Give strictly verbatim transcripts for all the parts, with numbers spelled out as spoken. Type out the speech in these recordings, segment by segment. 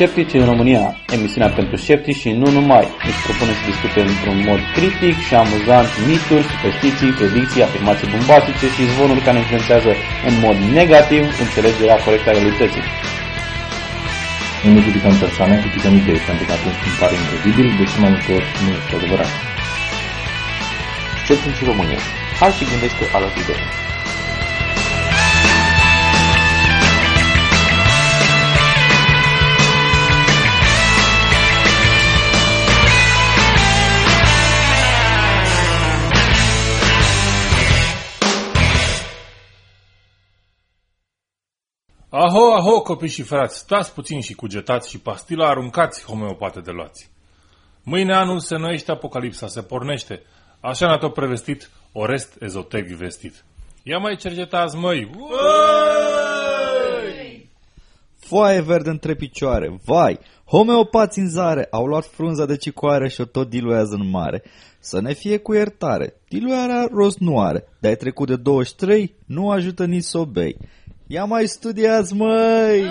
Sceptici în România, emisiunea pentru sceptici și nu numai, își propune să discute într-un mod critic și amuzant mituri, superstiții, predicții, afirmații bombastice și zvonuri care influențează în mod negativ înțelegerea corectă a realității. Nu ne judicăm persoane, criticăm idei, pentru că atunci îmi pare incredibil, deși mai multe ori nu este adevărat. Sceptici în România, hai și gândește alături de noi. Aho, aho, copii și frați, stați puțin și cugetați și pastila aruncați, homeopate de luați. Mâine anul se noiește, apocalipsa se pornește. Așa n-a tot prevestit, orest ezotec vestit. Ia mai cergetați, măi! Uai! Foaie verde între picioare, vai! Homeopați în zare, au luat frunza de cicoare și o tot diluează în mare. Să ne fie cu iertare, diluarea rost nu are. De-ai trecut de douăzeci și trei, nu ajută nici să o bei. Ia mai studiați, măi!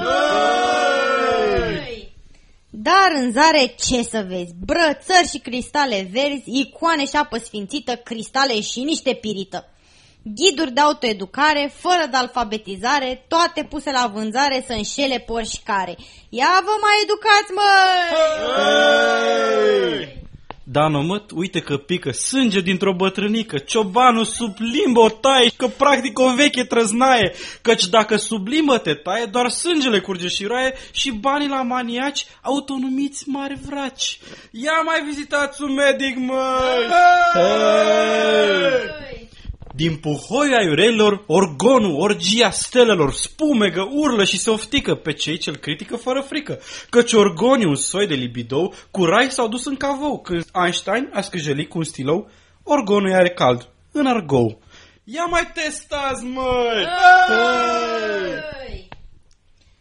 Dar în zare ce să vezi? Brățări și cristale verzi, icoane și apă sfințită, cristale și niște pirită. Ghiduri de autoeducare, fără de alfabetizare, toate puse la vânzare să înșele porșcare. Ia vă mai educați, măi! Danomăt, uite că pică sânge dintr-o bătrânică, ciobanul sub limbă o taie, că practic o veche trăznaie, căci dacă sub limbă te taie, doar sângele curge și roaie și banii la maniaci, autonumiți mari vraci. Ia mai vizitați un medic, măi! Hey! Din puhoia iurelor, orgonul, orgia stelelor, spumegă, urlă și se oftică pe cei ce-l critică fără frică, căci orgonii, un soi de libidou, cu rai s-au dus în cavou, când Einstein a scâjelit cu un stilou, orgonul are cald, în argou. Ia mai testați, măi!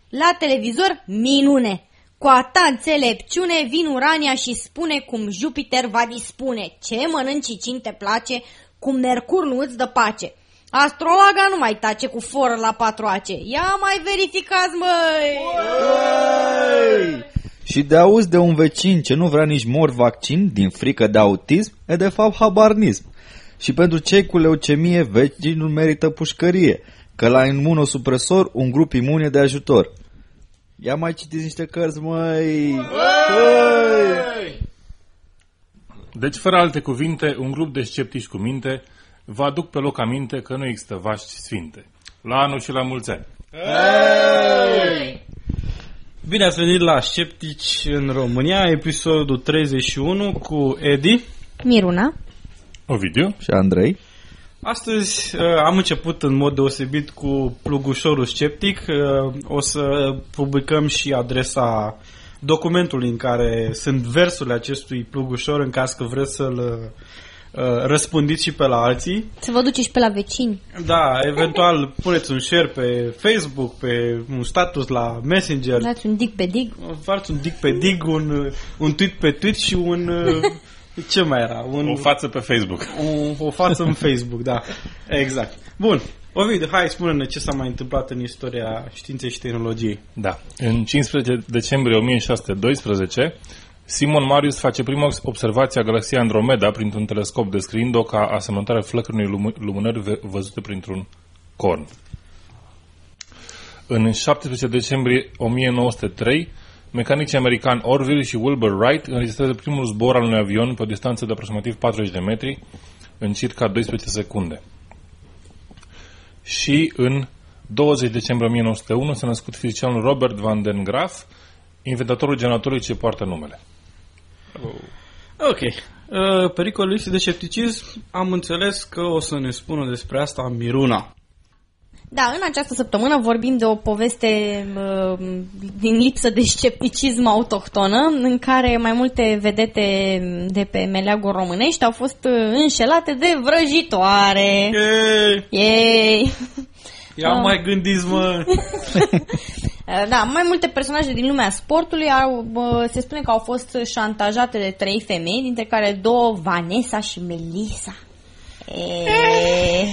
La televizor, minune! Cu a ta înțelepciune vin Urania și spune cum Jupiter va dispune, ce mănânci cine te place, cum Mercur nu îți dă pace. Astrologa nu mai tace cu foră la patroace. Ia mai verificați, măi! Uai! Și de auzi de un vecin ce nu vrea nici mor vaccin din frică de autism, e de fapt habarnism. Și pentru cei cu leucemie, vecinul merită pușcărie, că la imunosupresor un grup imun e de ajutor. Ia mai citiți niște cărți, măi! Uai! Deci, fără alte cuvinte, un grup de sceptici cu minte vă aduc pe loc aminte că nu există vaști sfinte. La anul și la mulți ani! Hey! Bine ați venit la Sceptici în România, episodul treizeci și unu cu Edi, Miruna, Ovidiu și Andrei. Astăzi am început în mod deosebit cu plugușorul sceptic. O să publicăm și adresa documentului în care sunt versurile acestui plugușor, în caz că vreți să-l uh, răspândiți și pe la alții. Să vă duceți pe la vecini. Da, eventual puneți un share pe Facebook, pe un status la Messenger. Dați un dig pe dig. Fați un dig pe dig, un, un tweet pe tweet și un... Uh, ce mai era? Un, o față pe Facebook. O, o față în Facebook, da. Exact. Bun. Ovid, hai, spune-ne ce s-a mai întâmplat în istoria științei și tehnologiei. Da. În cincisprezece decembrie o mie șase sute doisprezece, Simon Marius face prima observație a galaxiei Andromeda printr-un telescop, descriind-o ca asemănarea flăcării unei lumânări văzute printr-un corn. În șaptesprezece decembrie o mie nouă sute trei, mecanicii americani Orville și Wilbur Wright înregistrează primul zbor al unui avion pe o distanță de aproximativ patruzeci de metri în circa doisprezece secunde. Și în douăzeci decembrie o mie nouă sute unu s-a născut fizicianul Robert Van Den Graf, inventatorul generatorului ce poartă numele. Ok. Uh, pericolul lipsei de scepticism, am înțeles că o să ne spună despre asta Miruna. Da, în această săptămână vorbim de o poveste uh, din lipsă de scepticism autohtonă, în care mai multe vedete de pe meleagul românești au fost înșelate de vrăjitoare. Yay! Yay! Ia uh. mai gândiți, mă! Da, mai multe personaje din lumea sportului au, uh, se spune că au fost șantajate de trei femei, dintre care două, Vanessa și Melissa. Eee...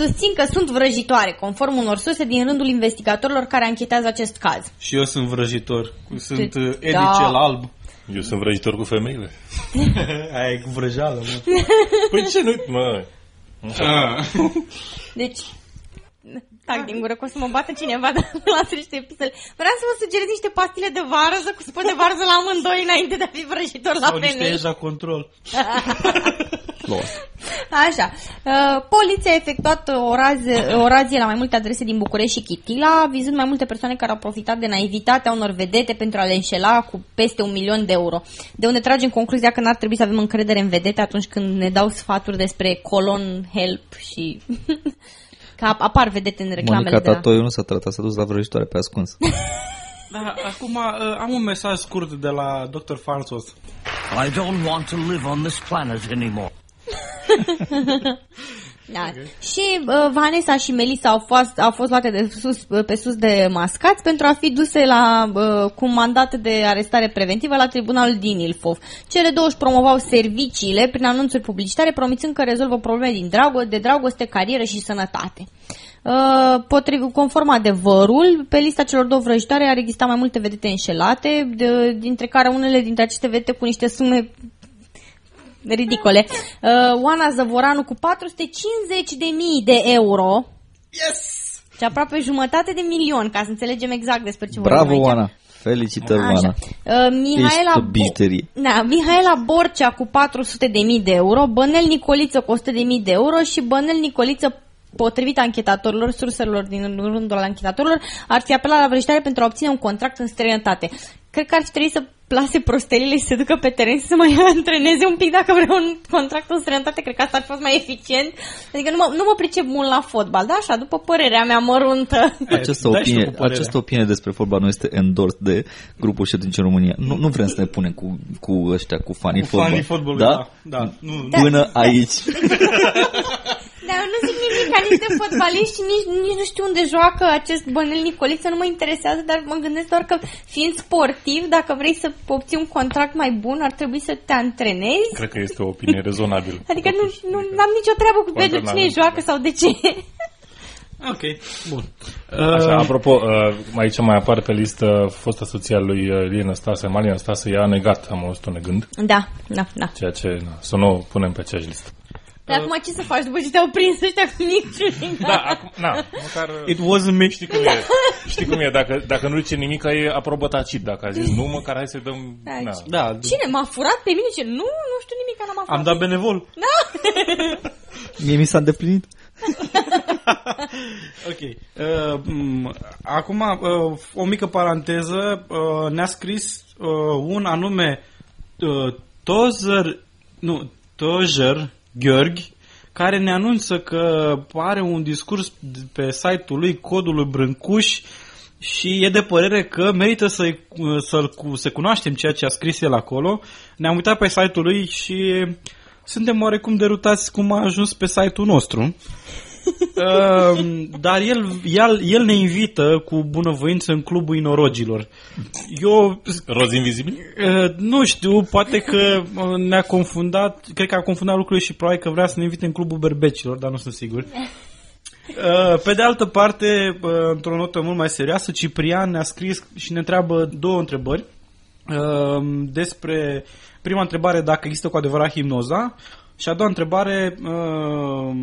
Susțin că sunt vrăjitoare, conform unor surse din rândul investigatorilor care anchetează acest caz. Și eu sunt vrăjitor. Sunt da. Edi cel alb. Eu sunt vrăjitor cu femeile. Aia e cu vrăjeală, mă. Păi ce nu-i, mă? Deci... tac din gură, că o să mă bată cineva la sfârșitul episodului. Vreau să vă sugerez niște pastile de varză cu spun de varză la amândoi înainte de a fi vrăjitor la femei. Sau niște ești la control. Așa. Poliția a efectuat o razie, o razie la mai multe adrese din București și Chitila, vizând mai multe persoane care au profitat de naivitatea unor vedete pentru a le înșela cu peste un milion de euro. De unde tragem concluzia că n-ar trebui să avem încredere în vedete atunci când ne dau sfaturi despre colon, help și... că apar vedete în reclamele. Monica Tatoiu nu s-a tratat, s-a dus la vrăjitoare pe ascuns. Da, acum uh, am un mesaj scurt de la doctor Farsos. I don't want to live on this planet anymore. Da. Okay. Și uh, Vanessa și Melissa au fost, au fost luate de sus, pe sus de mascați pentru a fi duse la, uh, cu mandat de arestare preventivă la tribunalul din Ilfov. Cele două își promovau serviciile prin anunțuri publicitare, promițând că rezolvă probleme din drago- de dragoste, carieră și sănătate. Uh, potrivit, conform adevărul, pe lista celor două vrăjitoare ar exista mai multe vedete înșelate, de, dintre care unele dintre aceste vedete cu niște sume... ridicole. Uh, Oana Zăvoranu cu patru sute cincizeci de mii de euro. Yes! Și aproape jumătate de milion, ca să înțelegem exact despre ce vorbim. Bravo, Oana! Aici. Felicitări, Oana! Uh, Mihaela, Bo- da, Mihaela Borcea cu patru sute de mii de euro, Bănel Nicoliță cu o sută de mii de euro și Bănel Nicoliță, potrivit anchetatorilor, surselor din rândul anchetatorilor, ar fi apelat la vrăjitoare pentru a obține un contract în străinătate. Cred că ar fi trebuit să plase prostelile și se ducă pe teren și să mai antreneze un pic dacă vreau un contract în străinătate. Cred că asta ar fi fost mai eficient. Adică nu mă, nu mă pricep mult la fotbal, da? Așa, după părerea mea măruntă. Această opinie, această opinie despre fotbal nu este endorsed de grupul Știință în România. Nu, nu vrem să ne punem cu, cu ăștia, cu fanii fotbalului. Fanii fotbalului, da? da. da. Nu, până da. aici. Dar eu nu zic nimic, nici de fotbaliști, nici, nici nu știu unde joacă acest Bănel Nicoliță, nu mă interesează, dar mă gândesc doar că fiind sportiv, dacă vrei să obții un contract mai bun, ar trebui să te antrenezi. Cred că este o opinie rezonabilă. Adică nu, nu adică am nicio treabă cu pentru cine joacă sau de ce. Ok, bun. Așa, apropo, aici mai apare pe listă fosta soția lui Ilie Năstase, Amalia Năstase, ea a negat, am auzit-o negând. Da, da, da. Ceea ce, na, să nu o punem pe aceeași listă. Dar acum ce să faci după ce te-au prins ăștia cu niciun? Da, acum, na, măcar... It wasn't me. Știi cum e, știi cum e, dacă, dacă nu zice nimic, e aprobă tacit. Dacă a zis nu, măcar hai să-i dăm... Na. Da. Cine m-a furat pe mine? Ce? Nu, nu știu nimic, n-am furat. Am dat benevol. Da. Mie mi s-a îndeplinit. Ok. Uh, m- acum, uh, o mică paranteză. Uh, ne-a scris uh, un anume uh, Tozer... Nu, Tozer... Gheorghi, care ne anunță că are un discurs pe site-ul lui Codul Brâncuș și e de părere că merită să, să, să cunoaștem ceea ce a scris el acolo. Ne-am uitat pe site-ul lui și suntem oarecum derutați cum a ajuns pe site-ul nostru. Uh, dar el, el, el ne invită cu bunăvoință în clubul inorogilor. Eu, Rozi invizibil? Uh, nu știu, poate că ne-a confundat, cred că a confundat lucrurile și probabil că vrea să ne invite în clubul berbecilor, dar nu sunt sigur. Uh, pe de altă parte, uh, într-o notă mult mai serioasă, Ciprian ne-a scris și ne întreabă două întrebări. Uh, despre prima întrebare, dacă există cu adevărat hipnoza. Și a doua întrebare uh,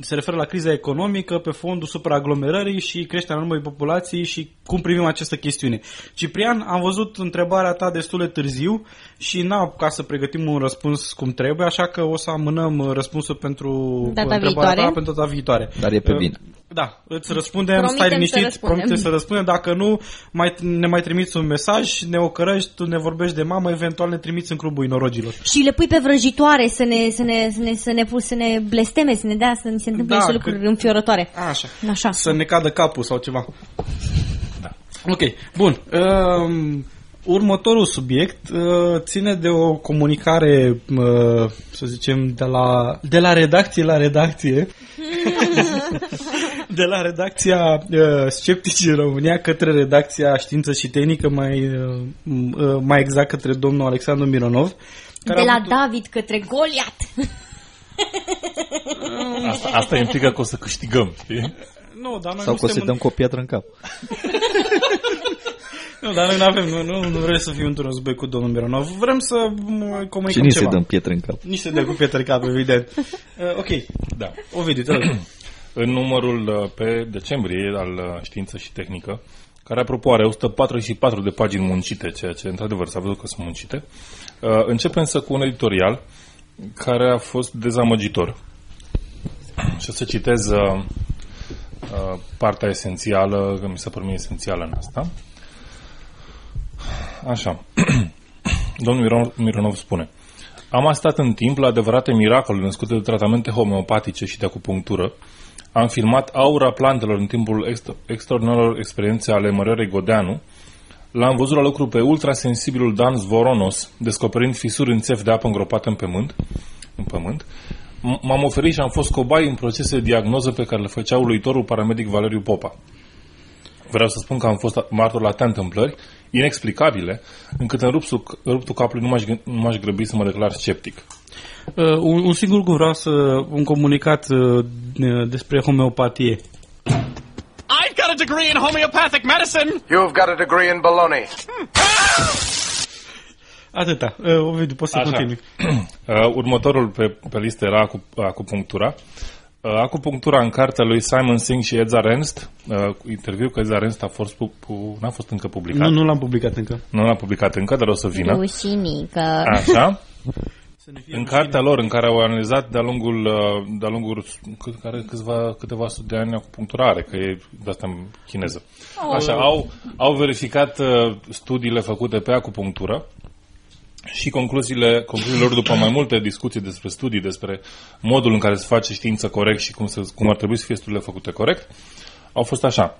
se referă la criza economică pe fondul supraaglomerării și creșterea numărului populației și cum privim această chestiune. Ciprian, am văzut întrebarea ta destul de târziu și n-am ca să pregătim un răspuns cum trebuie, așa că o să amânăm răspunsul pentru data întrebarea viitoare. Ta pentru data viitoare. Dar e pe bine. Uh, da, îți răspundem, promitem, stai liniștit, promitem să răspundem. Dacă nu, mai, ne mai trimiți un mesaj, ne ocărăști, ne vorbești de mamă, eventual ne trimiți în clubul inorogilor. Și le pui pe vrăjitoare să ne, să ne, să ne, să ne, să ne blesteme, să ne dea, să ne se întâmple niște da, lucruri că... înfiorătoare. Așa. Așa, să ne cadă capul sau ceva. Da. Ok, bun. Um, următorul subiect uh, ține de o comunicare, uh, să zicem, de la, de la redacție la redacție. De la redacția uh, Sceptici în România către redacția Știință și Tehnică, mai, uh, uh, mai exact către domnul Alexandru Mironov. Care de la avut... David către Goliat. asta, asta implică că o să câștigăm, știi? Nu, dar noi sau nu că o să dăm în... cu o piatră în cap. Nu, dar noi nu avem, nu, nu vrem să fim într-un război cu domnul Mironov. Vrem să comunicăm și ceva. Și nici să dăm pietre în cap. Nici să dăm cu pietre în cap, evident. Uh, ok, da. Ovidiu, te rog. În numărul pe decembrie al Știință și Tehnică, care, apropo, are o sută patruzeci și patru de pagini muncite, ceea ce, într-adevăr, s-a văzut că sunt muncite, uh, începe însă cu un editorial care a fost dezamăgitor. Și o să citez uh, uh, partea esențială, că mi s-a părut mie esențială în asta. Așa. Domnul Mironov spune: am asistat în timp la adevărate miracole născute de tratamente homeopatice și de acupunctură. Am filmat aura plantelor în timpul extraordinarelor experiențe ale Mariei Godeanu. L-am văzut la lucru pe ultrasensibilul Dan Zvoronos, descoperind fisuri în țevi de apă îngropate în pământ. În pământ. M-am oferit și am fost cobai în procese de diagnoză pe care le făcea uluitorul paramedic Valeriu Popa. Vreau să spun că am fost martor la atâtea întâmplări inexplicabile, încât în ruptul, ruptul capului nu m-aș, nu m-aș grăbi să mă declar sceptic. Uh, un, un singur lucru vreau să... un comunicat uh, despre homeopatie. I've got a degree in homeopathic medicine! You've got a degree in baloney! Atâta. Uh, Ovidiu, poți să continui. Uh, următorul pe, pe listă era acup, acupunctura. Uh, acupunctura în cartea lui Simon Singh și Edza Renst, uh, interviu cu Edza Renst a fost pu- pu- n-a fost încă publicat. Nu, nu l-am publicat încă. Nu l-am publicat încă, dar o să vină. Rușinii, că... Așa. În cartea lor, în care au analizat de-a lungul, de-a lungul cât, câțiva, câteva sute de ani acupuncturare, că e de-asta în chineză. Oh. Așa, au, au verificat uh, studiile făcute pe acupunctură și concluziile, concluziile lor după mai multe discuții despre studii, despre modul în care se face știință corect și cum, se, cum ar trebui să fie studiile făcute corect, au fost așa.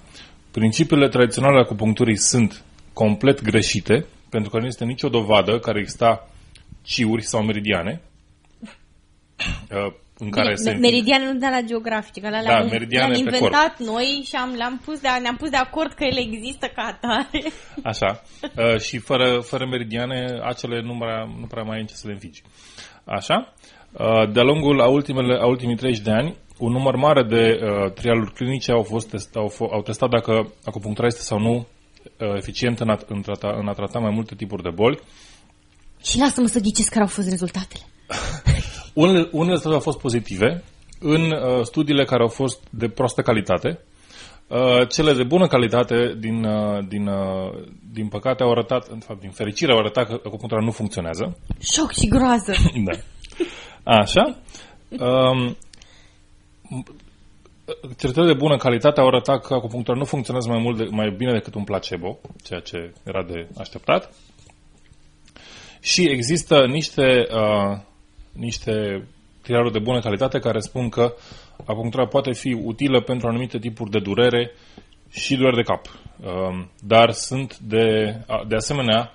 Principiile tradiționale ale acupuncturii sunt complet greșite, pentru că nu este nicio dovadă care exista ciuri sau meridiane. În care se... Meridiane nu de la geografică, la da, le-am inventat noi și am, le-am pus de, ne-am pus de acord că ele există ca atare. Așa. Uh, și fără, fără meridiane, acele nu prea, nu prea mai ai ce să le înfici. Așa. Uh, de-a lungul a, ultimele, a ultimii treizeci de ani, un număr mare de uh, trialuri clinice au, fost test, au, au testat dacă acupunctura este sau nu uh, eficientă în a, în, trata, în a trata mai multe tipuri de boli. Și lasă-mă să ghicesc care au fost rezultatele. Unele, unele studii au fost pozitive în uh, studiile care au fost de proastă calitate. Uh, cele de bună calitate, din, uh, din, uh, din păcate, au arătat, în fapt, din fericire, au arătat că acupunctura nu funcționează. Șoc și groază! Da. Așa. Um, Cercetările de bună calitate au arătat că acupunctura nu funcționează mai, mult de, mai bine decât un placebo, ceea ce era de așteptat. Și există niște... Uh, niște trialuri de bună calitate care spun că acupunctura poate fi utilă pentru anumite tipuri de durere și dureri de cap. Dar sunt de, de asemenea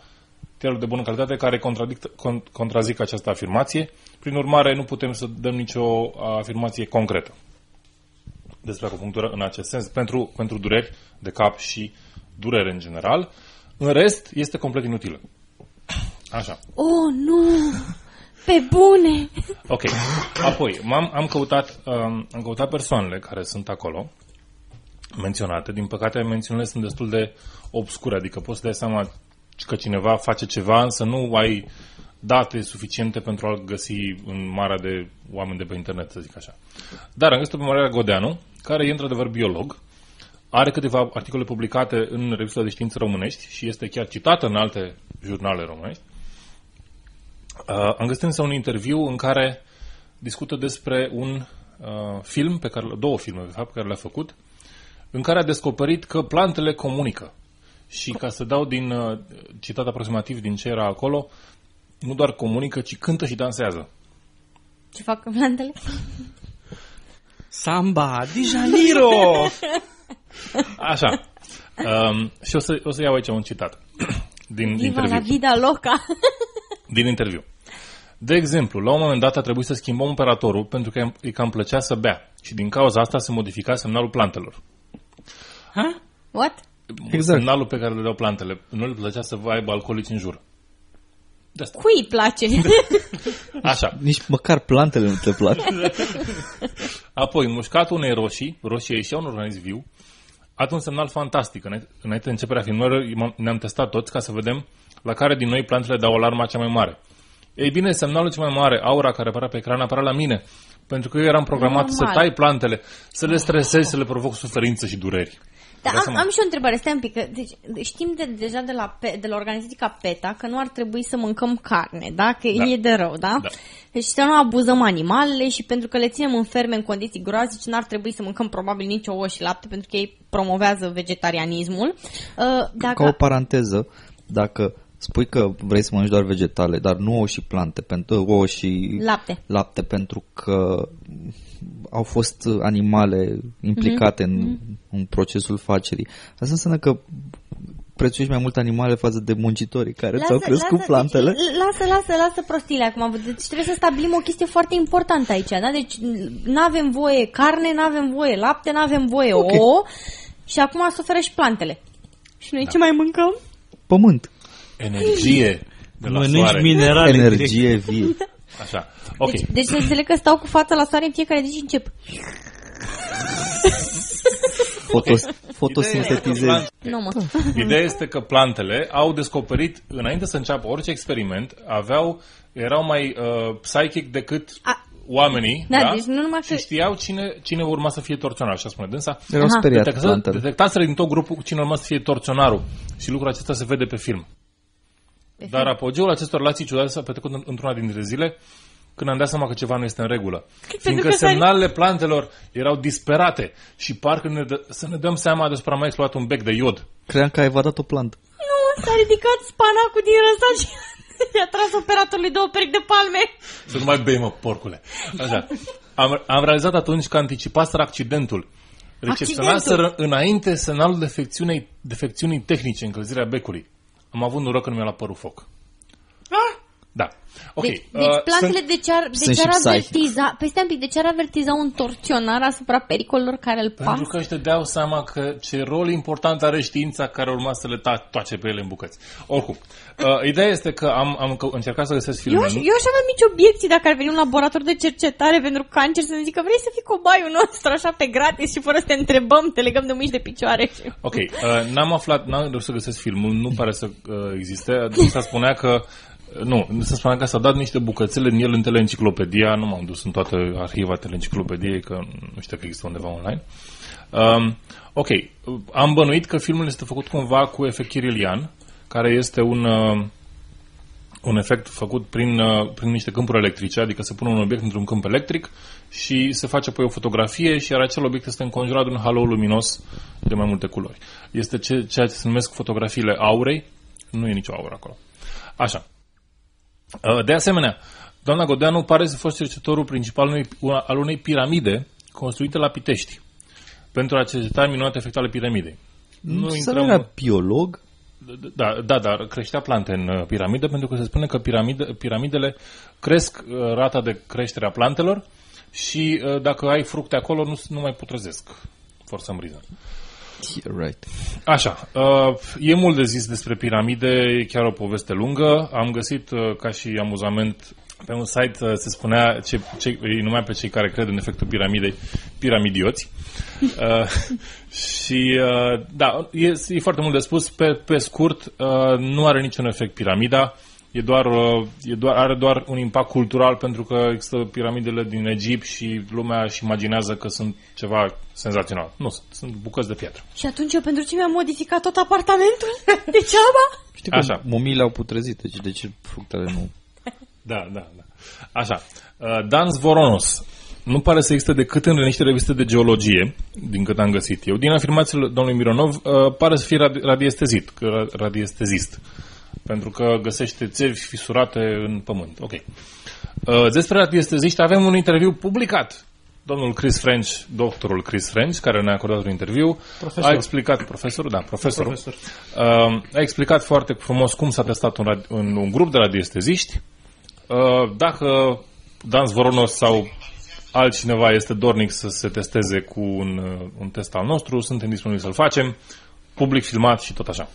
trialuri de bună calitate care contrazic această afirmație. Prin urmare, nu putem să dăm nicio afirmație concretă despre acupunctură în acest sens, pentru, pentru dureri de cap și durere în general. În rest, este complet inutilă. Așa. Oh, nu! Pe bune! Ok. Apoi, m-am, am, căutat, um, am căutat persoanele care sunt acolo menționate. Din păcate, mențiunile sunt destul de obscure. Adică poți să dai seama că cineva face ceva, însă nu ai date suficiente pentru a găsi în marea de oameni de pe internet, să zic așa. Dar am găsit pe Maria Godeanu, care e într-adevăr biolog, are câteva articole publicate în revista de științe românești și este chiar citată în alte jurnale românești. Uh, am găsit însă un interviu în care discută despre un uh, film, pe care, două filme, de fapt, pe care le-a făcut, în care a descoperit că plantele comunică. Și ca să dau din uh, citat aproximativ din ce era acolo, nu doar comunică, ci cântă și dansează. Ce fac plantele? Samba de Janeiro! Așa. Uh, și o să, o să iau aici un citat din Viva interviu. La vida loca! Din interviu. De exemplu, la un moment dat a trebuit să schimbăm operatorul pentru că îi cam plăcea să bea și din cauza asta se modifica semnalul plantelor. Ha? What? Exact. Semnalul pe care le dau plantele. Nu le plăcea să aibă alcoolici în jur. De-asta. Cui îi place? Așa. Nici măcar plantele nu te plac. Apoi, în mușcatul unei roșii, roșia ieșea un organism viu, atunci un semnal fantastic. Înainte de începerea filmării ne-am testat toți ca să vedem la care din noi plantele dau alarma cea mai mare. Ei bine, semnalul cel mai mare, aura care apărea pe ecran, apărea la mine. Pentru că eu eram programat normal să tai plantele, să le stresezi, să le provoc suferință și dureri. Da, am, am și o întrebare, stai un pic. Deci, știm de, deja de la, de la organizatica PETA că nu ar trebui să mâncăm carne, da? Că da. E de rău, da? da? Deci să nu abuzăm animalele și pentru că le ținem în ferme în condiții groaznice, n-ar trebui să mâncăm probabil nici ouă și lapte, pentru că ei promovează vegetarianismul. Dacă... Ca o paranteză, dacă... Spui că vrei să mănânci doar vegetale, dar nu ouă și plante, pentru ouă și lapte. lapte, pentru că au fost animale implicate mm-hmm. în, în procesul facerii. Asta înseamnă că prețuiești mai mult animale față de muncitorii care ți-au crescut lasă, plantele. Deci, lasă, lasă, lasă prostiile acum. Deci trebuie să stabilim o chestie foarte importantă aici, da? Deci n-avem voie carne, n-avem voie lapte, n-avem voie okay. ouă și acum suferă și plantele. Și noi da. ce mai mâncăm? Pământ. Energie de la mănânci soare. Minerale. Energie vie. Așa. Ok. Deci, deci înțeleg că stau cu fața la soare în fiecare zi și încep. Fotos, fotosintetizez. Ideea este că plantele au descoperit, înainte să înceapă orice experiment, aveau, erau mai uh, psychic decât... A- oamenii, da, da? Deci nu numai și știau cine, cine urma să fie torționar, așa spune dânsa. Erau speriat. Detectaseră din tot grupul cine urma să fie torționarul și lucrul acesta se vede pe film. Pe Dar film. apogeul acestor relații ciudate s-a petrecut într-una dintre zile când am dat seama că ceva nu este în regulă. Fiindcă semnalele plantelor erau disperate și parcă ne dă, să ne dăm seama despre am mai exploat un bec de iod. Cream că a evadat o plantă. Nu, s-a ridicat spanacul din răsat și... I-a tras operatorului două perechi de palme. Să nu mai bei, mă, porcule. Așa. Am, am realizat atunci că anticipaseră accidentul. Recepționaseră înainte semnalul defecțiunii, defecțiunii tehnice, încălzirea becului. Am avut noroc că nu mi-a la părul foc. Ah? Da. Okay. Deci, deci uh, plantele sunt, de ce ar, de ce ar avertiza, peste un pic, de ce ar avertiza un torționar asupra pericolelor care îl pasă? Pentru că își dădeau seama că ce rol important are știința care urma să le ta- toace pe ele în bucăți. Oricum, uh, ideea este că am, am încercat să găsesc filme. Eu, eu aș avea mici obiecții dacă ar veni un laborator de cercetare pentru cancer să ne zică vrei să fii cobaiul nostru așa pe gratis și fără să te întrebăm, te legăm de mâini de picioare. Ok, uh, n-am aflat, n-am reușit să găsesc filmul, nu pare să uh, existe. S-a spunea că Nu, să spunem că s-a dat niște bucățele în el în teleenciclopedia, nu m-am dus în toată arhiva teleenciclopediei, că nu știu că există undeva online. Um, ok, am bănuit că filmul este făcut cumva cu efect chirilian, care este un, uh, un efect făcut prin, uh, prin niște câmpuri electrice, adică se pune un obiect într-un câmp electric și se face apoi o fotografie și iar acel obiect este înconjurat de un halou luminos de mai multe culori. Este ce, ceea ce se numesc fotografiile aurei, nu e nicio aură acolo. Așa. De asemenea, doamna Godeanu pare să fost cercetătorul principal al unei piramide construite la Pitești pentru a cerceta minunate efecte ale piramidei. Nu intrăm... era biolog? Da, da, dar creștea plante în piramidă pentru că se spune că piramide, piramidele cresc rata de creștere a plantelor și dacă ai fructe acolo nu, nu mai putrezesc. For some reason. Yeah, right. Așa, e mult de zis despre piramide, e chiar o poveste lungă. Am găsit ca și amuzament pe un site, se spunea ce, ce, numai pe cei care cred în efectul piramidei, piramidioți. uh, și uh, da, e, e foarte mult de spus. Pe, pe scurt, uh, nu are niciun efect piramida. E doar, e doar, are doar un impact cultural pentru că există piramidele din Egipt și lumea își imaginează că sunt ceva senzațional. Nu, sunt, sunt bucăți de piatră. Și atunci eu pentru ce mi-am modificat tot apartamentul? Degeaba? Știi că Așa. momiile au putrezit, deci de ce fructele nu... Da, da, da. Așa. Dan Zvoronos. Nu pare să existe decât în niște reviste de geologie, din cât am găsit eu. Din afirmațiile domnului Mironov, pare să fie radiestezit, radiestezist. Pentru că găsește țevi fisurate în pământ. Ok. Despre radiesteziști avem un interviu publicat. Domnul Chris French, doctorul Chris French, care ne-a acordat un interviu, profesor. a explicat, profesorul, da, profesorul, profesor. a explicat foarte frumos cum s-a testat un, un, un grup de radiesteziști. Dacă Dan Zvoronos sau altcineva este dornic să se testeze cu un, un test al nostru, suntem disponibili să-l facem, public filmat și tot așa.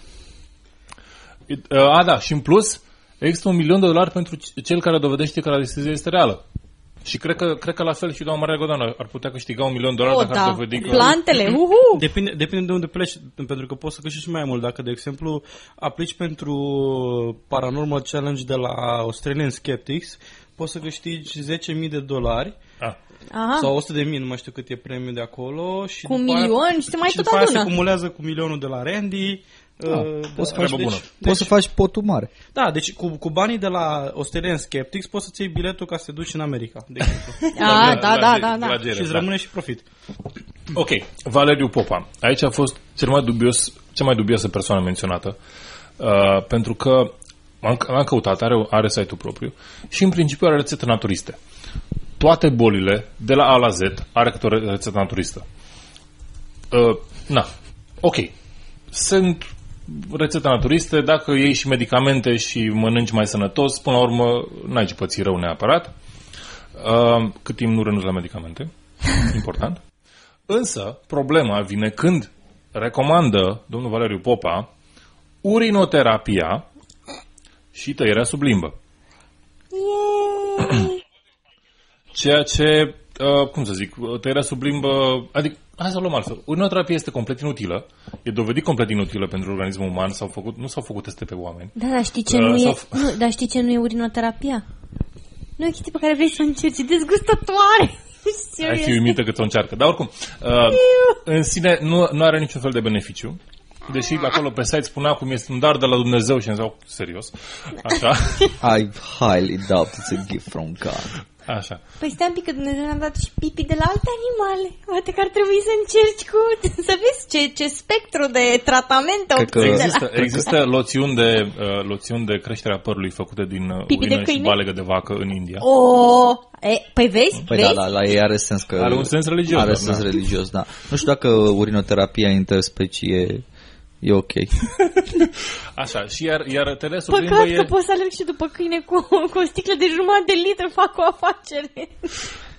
A, da, și în plus, Există un milion de dolari pentru cel care dovedește că radiestezia este reală. Și cred că, cred că la fel și doamna Maria Godeanu ar putea câștiga un milion de dolari oh, dacă da. ar dovedi că... Plantele, uhu! Depinde, depinde de unde pleci, pentru că poți să câștigi mai mult. Dacă, de exemplu, aplici pentru Paranormal Challenge de la Australian Skeptics, poți să câștigi zece mii de dolari ah. sau o sută de mii, nu mai știu cât e premiul de acolo. Și cu milion aia, și se mai și tot adună. Și se acumulează cu milionul de la Randy... Da, uh, poți, să faci, deci, deci, poți să faci potul mare. Da, deci cu, cu banii de la Australian Skeptics poți să-ți iei biletul ca să te duci în America, de exemplu. A, da, da, da, da. Și îți rămâne și profit. Ok, Valeriu Popa. Aici a fost cel mai dubios, cea mai dubioasă persoană menționată, uh, pentru că am, am căutat, are, are site-ul propriu și în principiu are rețete naturiste. Toate bolile, de la A la Z, are câte o rețetă naturistă. Uh, na, ok. Sunt rețete naturiste, dacă iei și medicamente și mănânci mai sănătos, până la urmă n-ai ce păți rău neapărat. Cât timp nu renunți la medicamente. Important. Însă, problema vine când recomandă domnul Valeriu Popa urinoterapia și tăierea sub limbă. Ceea ce, cum să zic, tăierea sub limbă, adică hai să o luăm altfel. Urinoterapia este complet inutilă. E dovedit complet inutilă pentru organismul uman. S-au făcut, nu s-au făcut teste pe oameni. Da, dar știi ce, uh, nu, e, f- nu, dar știi ce nu e urinoterapia? Nu e chestia pe care vrei să o încerci. E dezgustătoare. Ai fi uimită că ți-o încearcă. Dar oricum, uh, în sine nu, nu are niciun fel de beneficiu. Deși acolo pe site spunea cum este un dar de la Dumnezeu și îmi zic, serios? Așa. I highly doubt it's a gift from God. Așa. Păi stai un pic că Dumnezeu ne-a dat și pipi de la alte animale. Poate că ar trebui să încerci cu... Să vezi ce, ce spectru de tratamente obții există, la... există loțiuni de, uh, loțiuni de creșterea părului făcute din pipi urină și balegă de vacă în India. Oh, e, păi vezi? Păi vezi? Da, la, la ei are sens că... Are un sens religios. Are da, sens da. religios, da. Nu știu dacă urinoterapia interspecie... E ok. Așa, și iar, iar telesul limbă e... Păcat că poți să alerg și după câine cu, cu o sticlă de jumătate de litru, fac o afacere.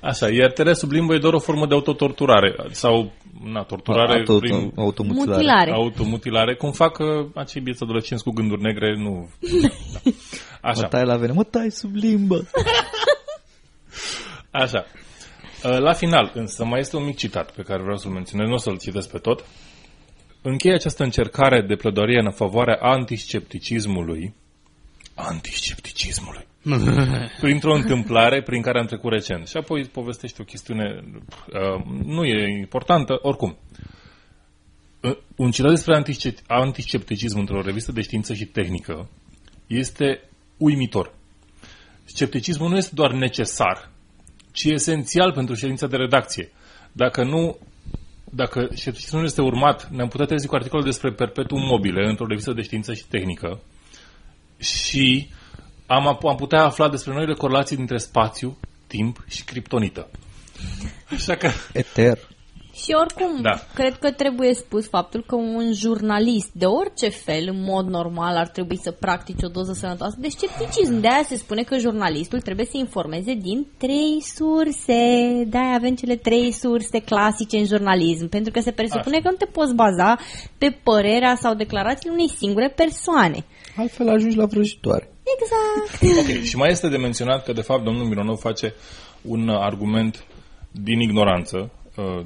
Așa, iar telesul limbă e doar o formă de autotorturare. Sau, na, torturare... Auto, prin... Automutilare. Mutilare. Automutilare, cum fac uh, acei bieți adolescenți cu gânduri negre, nu... Da. Așa. Mă tai la vene, mă tai sub limbă. Așa. Uh, la final, însă, mai este un mic citat pe care vreau să-l menționez, nu o să-l citesc pe tot. Încheie această încercare de pledoarie în favoarea antiscepticismului, antiscepticismului, printr-o întâmplare prin care am trecut recent. Și apoi povestește o chestiune, uh, nu e importantă, oricum. Uh, un citat despre antiscepticism într-o revistă de știință și tehnică este uimitor. Scepticismul nu este doar necesar, ci esențial pentru ședința de redacție. Dacă nu... Dacă scepticismul nu este urmat, ne-am putea trezi cu articolul despre perpetuum mobile într-o revistă de știință și tehnică și am, am putea afla despre noile corelații dintre spațiu, timp și criptonită. Așa că... Eter. Și oricum, da. Cred că trebuie spus faptul că un jurnalist de orice fel, în mod normal, ar trebui să practice o doză sănătoasă de scepticism. De-aia se spune că jurnalistul trebuie să informeze din trei surse. De-aia avem cele trei surse clasice în jurnalism, pentru că se presupune Așa. Că nu te poți baza pe părerea sau declarațiile unei singure persoane. Altfel ajungi la vrăjitoare. Exact. Ok, și mai este de menționat că, de fapt, domnul Mironov face un argument din ignoranță,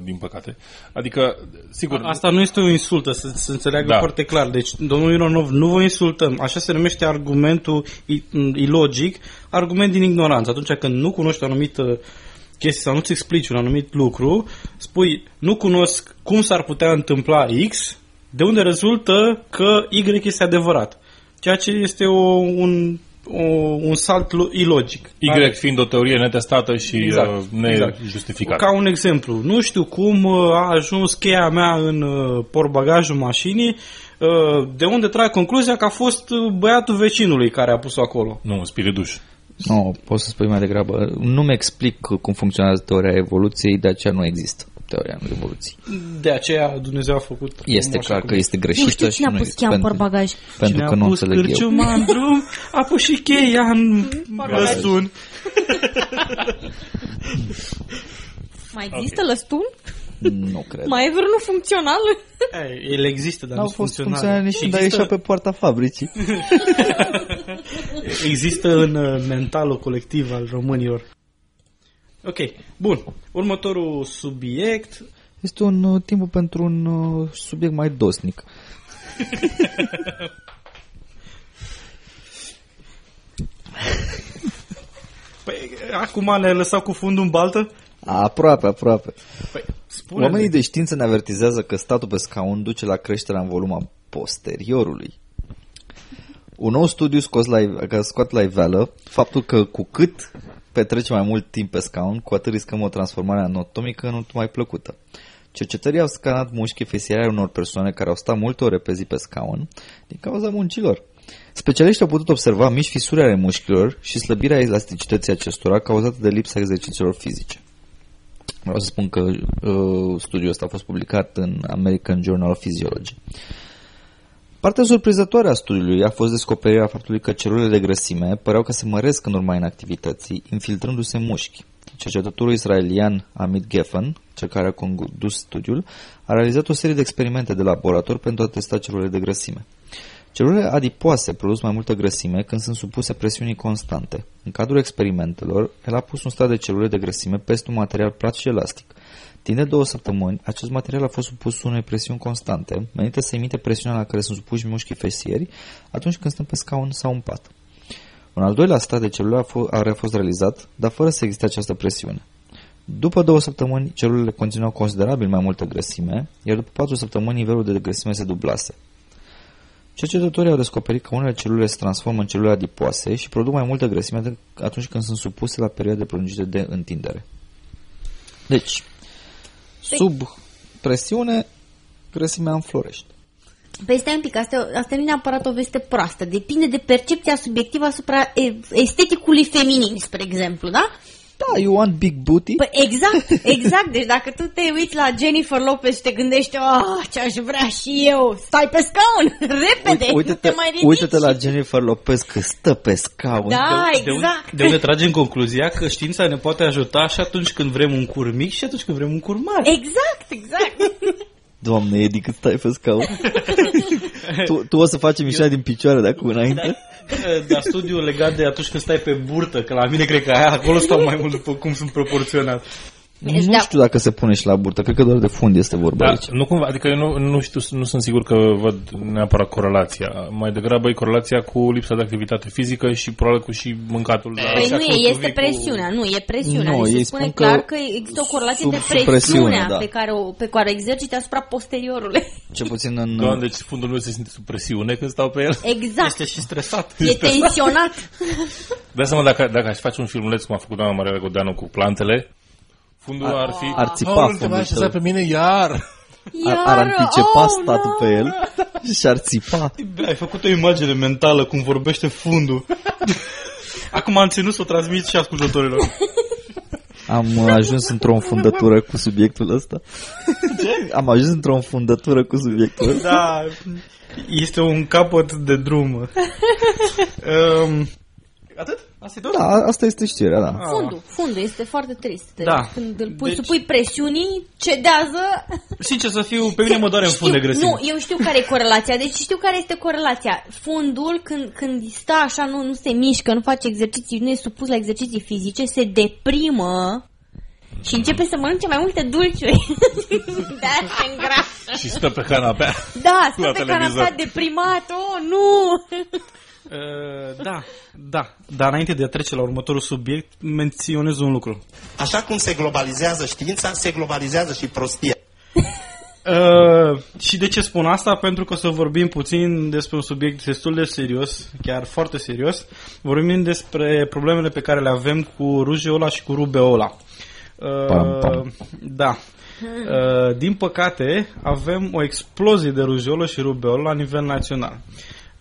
din păcate. Adică, sigur... A, asta nu este o insultă, să se înțeleagă da. Foarte clar. Deci, domnul Mironov, nu vă insultăm. Așa se numește argumentul ilogic, argument din ignoranță. Atunci când nu cunoști o anumită chestie sau nu-ți explici un anumit lucru, spui, nu cunosc cum s-ar putea întâmpla X, de unde rezultă că Y este adevărat. Ceea ce este o, un... O, un salt ilogic. Y are... fiind o teorie netestată și exact, uh, nejustificată. Exact. Ca un exemplu, nu știu cum a ajuns cheia mea în uh, portbagajul mașinii, uh, de unde trag concluzia că a fost băiatul vecinului care a pus-o acolo. Nu, spiriduș. Nu, no, poți să spui mai degrabă. Nu mi explic cum funcționează teoria evoluției, de aceea nu există teoria evoluției. De aceea Dumnezeu a făcut... Este clar că este greșită. Nu știu cine a pus cheia în portbagaj. Pentru că nu înțeleg eu. Cine a pus cârciuma în drum, a pus și cheia în lăstun. Mai există lăstun? Nu cred. Mai e vreunul funcțional? Ei, el există, dar nu funcțional. N-au fost funcționale, dar ieșea pe poarta fabricii. Există în mentalul colectiv al românilor. Ok, bun. Următorul subiect... Este un uh, timp pentru un uh, subiect mai dosnic. Păi, acum ne-ai lăsat cu fundul în baltă? Aproape, aproape. Păi, oamenii de știință ne avertizează că statul pe scaun duce la creșterea în voluma posteriorului. Un nou studiu scos la, că scoate la iveală faptul că cu cât petrece mai mult timp pe scaun, cu atât riscăm o transformare anatomică nu mai plăcută. Cercetării au scanat mușchii fesiare ale unor persoane care au stat multe ore pe zi pe scaun din cauza muncilor. Specialiștii au putut observa mici fisuri ale mușchilor și slăbirea elasticității acestora cauzată de lipsa exercițiilor fizice. Vreau să spun că uh, studiul ăsta a fost publicat în American Journal of Physiology. Partea surprinzătoare a studiului a fost descoperirea faptului că celulele de grăsime păreau că se măresc în urma inactivității, infiltrându-se în mușchi. Cercetătorul israelian Amit Geffen, cel care a condus studiul, a realizat o serie de experimente de laborator pentru a testa celulele de grăsime. Celulele adipoase produs mai multă grăsime când sunt supuse presiunii constante. În cadrul experimentelor, el a pus un strat de celule de grăsime peste un material plat și elastic. Timp de două săptămâni, acest material a fost supus unei presiuni constante, menite să imite presiunea la care sunt supuși mușchii fesieri atunci când stăm pe scaun sau în pat. Un al doilea strat de celule a fost realizat, dar fără să existe această presiune. După două săptămâni, celulele conțineau considerabil mai multă grăsime, iar după patru săptămâni, nivelul de grăsime se dublase. Cercetătorii au descoperit că unele celule se transformă în celule adipoase și produc mai multă grăsime atunci când sunt supuse la perioade prelungite de întindere. Deci, sub presiune, grăsimea înflorește. Păi stai un pic, asta, asta nu e neapărat o veste proastă. Depinde de percepția subiectivă asupra esteticului feminin, spre exemplu, da? Da, you want big booty? Păi exact, exact. Deci dacă tu te uiți la Jennifer Lopez și te gândești, oh, ce-aș vrea și eu, stai pe scaun, repede, uite, uite nu te, te mai ridici. Uite-te la Jennifer Lopez că stă pe scaun. Da, de, exact. De unde tragem concluzia că știința ne poate ajuta și atunci când vrem un cur mic și atunci când vrem un cur mare. Exact, exact. Doamne, Edi, cât stai pe scaun. tu, tu o să faci mișcarea din picioare de acum înainte. Dar studiul legat de atunci când stai pe burtă, că la mine cred că aia, acolo stau mai mult după cum sunt proporționat. Nu știu dacă se pune și la burtă, cred că doar de fund este vorba, da, aici. Nu cumva, adică eu nu, nu știu, nu sunt sigur că văd neapărat corelația. Mai degrabă e corelația cu lipsa de activitate fizică și probabil cu și mâncatul. Păi nu e, este presiunea, cu... nu, e presiunea. Nu, deci se spune clar că există o corelație sub, de presiunea, presiunea da. pe, care o, pe care o exercită asupra posteriorului. Ce puțin în... Doamne, deci fundul meu se simte sub presiune când stau pe el. Exact. Este și stresat. E tensionat. Dă seama, dacă, dacă aș face un filmuleț cum a făcut doamna Maria Godeanu cu plantele, fundul ar, ar fi... Ar țipa, oh, fundul tău. Pe mine iar. Iar ar, ar anticipa oh, statul no. pe el și ar țipa. Ai făcut o imagine mentală cum vorbește fundul. Acum am ținut să o transmit și ascultătorilor. Am ajuns într-o înfundătură cu subiectul ăsta. Ce? Am ajuns într-o înfundătură cu subiectul ăsta. Da, este un capăt de drum. Um, Atât? Asta e tot? Da, asta este știrea, da. Fundul, fundul este foarte trist. Da. Când îl pui, deci... supui presiunii, cedează... Și ce să fiu, pe mine mă doare în fund de grăsime. Nu, eu știu care e corelația, deci știu care este corelația. Fundul, când, când stă așa, nu, nu se mișcă, nu face exerciții, nu e supus la exerciții fizice, se deprimă și începe să mănânce mai multe dulciuri. De-aia se îngrașă. Și stă pe canapea. Da, stă pe canapea deprimat, oh, nu... Da, da, dar înainte de a trece la următorul subiect, menționez un lucru. Așa cum se globalizează știința, se globalizează și prostia. uh, Și de ce spun asta? Pentru că o să vorbim puțin despre un subiect destul de serios, chiar foarte serios. Vorbim despre problemele pe care le avem cu rujeola și cu rubeola. uh, pam, pam. Da. uh, Din păcate, avem o explozie de rujeolă și rubeolă la nivel național.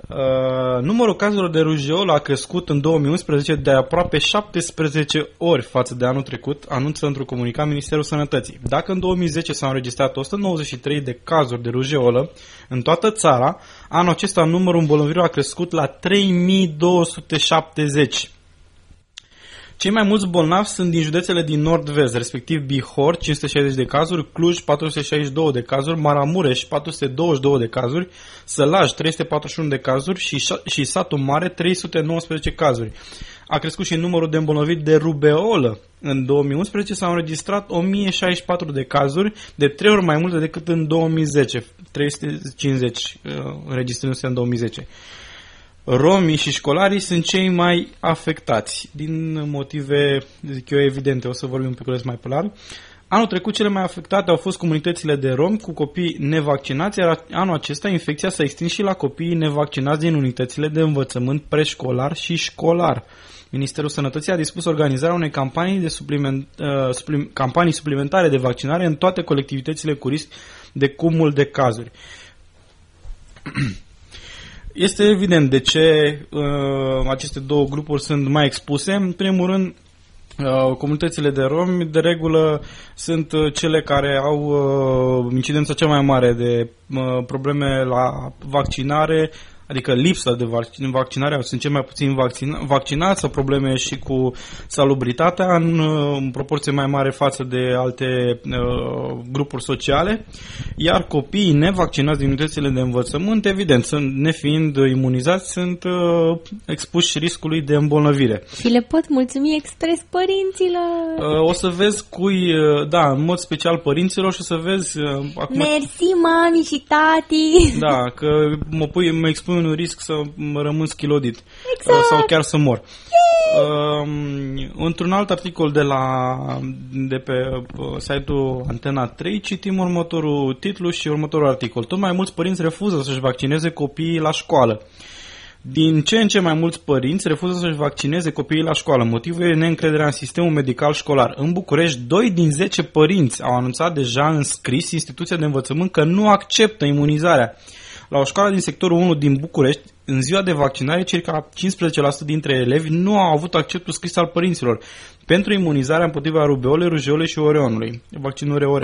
Uh, numărul cazurilor de rujeolă a crescut în două mii unsprezece de aproape șaptesprezece ori față de anul trecut, anunță într-un comunicat Ministerul Sănătății. Dacă în două mii zece s-au înregistrat o sută nouăzeci și trei de cazuri de rujeolă în toată țara, anul acesta numărul îmbolnăvirilor a crescut la trei mii două sute șaptezeci. Cei mai mulți bolnavi sunt din județele din nord-vest, respectiv Bihor, cinci sute șaizeci de cazuri, Cluj, patru sute șaizeci și doi de cazuri, Maramureș, patru sute douăzeci și doi de cazuri, Sălaj, trei sute patruzeci și unu de cazuri și, și Satul Mare, trei sute nouăsprezece cazuri. A crescut și numărul de îmbolnăviți de rubeolă. În două mii unsprezece s-au înregistrat o mie șaizeci și patru de cazuri, de trei ori mai multe decât în două mii zece, trei sute cincizeci înregistrându-se în două mii zece. Romii și școlarii sunt cei mai afectați, din motive, zic eu, evidente, o să vorbim un pic mai pe larg. Anul trecut cele mai afectate au fost comunitățile de romi cu copii nevaccinați, iar anul acesta infecția s-a extins și la copiii nevaccinați din unitățile de învățământ preșcolar și școlar. Ministerul Sănătății a dispus organizarea unei campanii, de supliment, uh, suplim, campanii suplimentare de vaccinare în toate colectivitățile cu risc de cumul de cazuri. Este evident de ce uh, aceste două grupuri sunt mai expuse. În primul rând, uh, comunitățile de romi de regulă sunt cele care au uh, incidența cea mai mare de uh, probleme la vaccinare, adică lipsa de vaccinare, sunt cei mai puțin vaccina, vaccinați, sau probleme și cu salubritatea în, în proporție mai mare față de alte uh, grupuri sociale, iar copiii nevaccinați din unitățile de învățământ, evident, sunt, nefiind imunizați, sunt uh, expuși riscului de îmbolnăvire. Și le pot mulțumi expres părinților! Uh, o să vezi cui, uh, da, în mod special părinților, și o să vezi... Uh, acum... Mersi, mami și tati! Da, că mă pui, mă expun un risc să rămân schilodit, exact, sau chiar să mor. Uh, într-un alt articol de, la, de pe site-ul Antena trei citim următorul titlu și următorul articol. Tot mai mulți părinți refuză să-și vaccineze copiii la școală. Din ce în ce mai mulți părinți refuză să-și vaccineze copiii la școală. Motivul e neîncrederea în sistemul medical școlar. În București, doi din zece părinți au anunțat deja în scris instituția de învățământ că nu acceptă imunizarea. La o școală din sectorul unu din București, în ziua de vaccinare, circa cincisprezece la sută dintre elevi nu au avut acceptul scris al părinților pentru imunizarea împotriva rubeolei, rujeolei și oreonului, vaccinul R O R.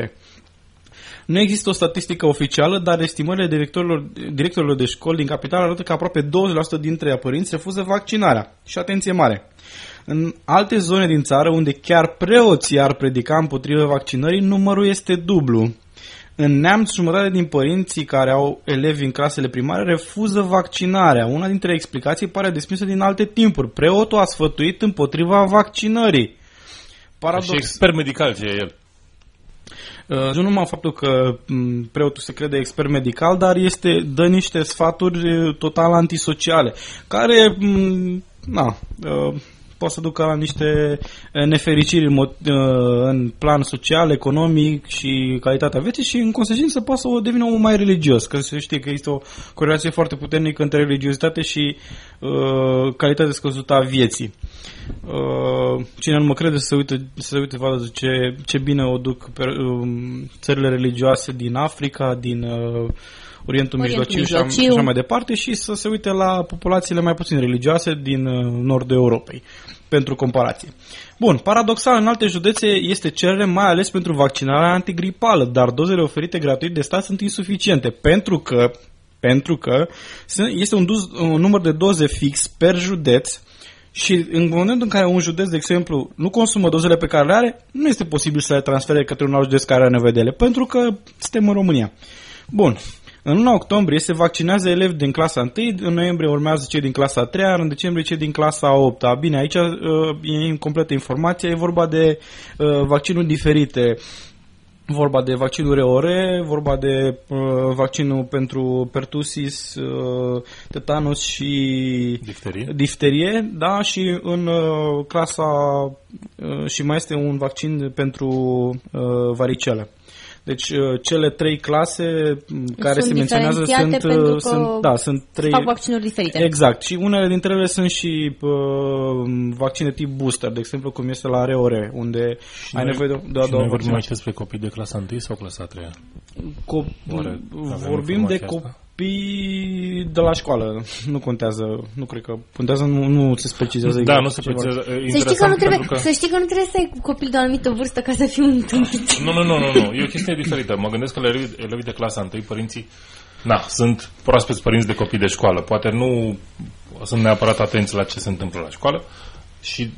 Nu există o statistică oficială, dar estimările directorilor, directorilor de școli din capitală arată că aproape douăzeci la sută dintre părinți refuză vaccinarea. Și atenție mare! În alte zone din țară, unde chiar preoții ar predica împotriva vaccinării, numărul este dublu. În Neamț, jumătate din părinții care au elevi în clasele primare refuză vaccinarea. Una dintre explicații pare desprinsă din alte timpuri. Preotul a sfătuit împotriva vaccinării. Paradox... Și expert medical ce e el. Nu numai faptul că preotul se crede expert medical, dar este, dă niște sfaturi total antisociale, care, na... poate să ducă la niște nefericiri în, în plan social, economic și calitatea vieții și, în consecință, poate să o devină omul mai religios, că se știe că este o corelație foarte puternică între religiozitate și uh, calitatea scăzută a vieții. Uh, cine nu mă crede să se uite, să se uite vadă ce, ce bine o duc pe, uh, țările religioase din Africa, din... Uh, Orientul Mijlociu și așa mai departe, și să se uite la populațiile mai puțin religioase din nordul Europei, pentru comparație. Bun, paradoxal, în alte județe este cerere mai ales pentru vaccinarea antigripală, dar dozele oferite gratuit de stat sunt insuficiente, pentru că, pentru că este un, duz, un număr de doze fix per județ. Și în momentul în care un județ, de exemplu, nu consumă dozele pe care le are, nu este posibil să le transfere către un alt județ care are nevoie de ele, pentru că suntem în România. Bun. În luna octombrie se vaccinează elevi din clasa unu, în noiembrie urmează cei din clasa a treia, în decembrie cei din clasa a opta. Bine, aici e incompletă informația, e vorba de vaccinuri diferite. Vorba de vaccinul R O R, vorba de vaccinul pentru pertusis, tetanus și difterie, difterie da, și în clasa și mai este un vaccin pentru varicelă. Deci cele trei clase care sunt se menționează sunt, sunt, da, sunt trei, fac vaccinuri diferite. Exact. Și unele dintre ele sunt și uh, vaccine tip booster, de exemplu cum este la R O R, unde și ai noi, nevoie de o doua doua vorbim aici despre copii de clasa unu sau clasa a treia? Co- Oare, vorbim de copii Pii de la școală, nu contează, nu cred că contează, nu, nu se precizează. Da, nu se precizează. Să știi că nu trebuie că... să știi că nu trebuie să ai copil de o anumită vârstă ca să fii un tâmpit. Nu, nu, nu, nu, nu, e o chestie diferită. Mă gândesc că la elevii de clasa întâi, părinții, na, sunt proaspeți părinți de copii de școală. Poate nu sunt neapărat atenți la ce se întâmplă la școală și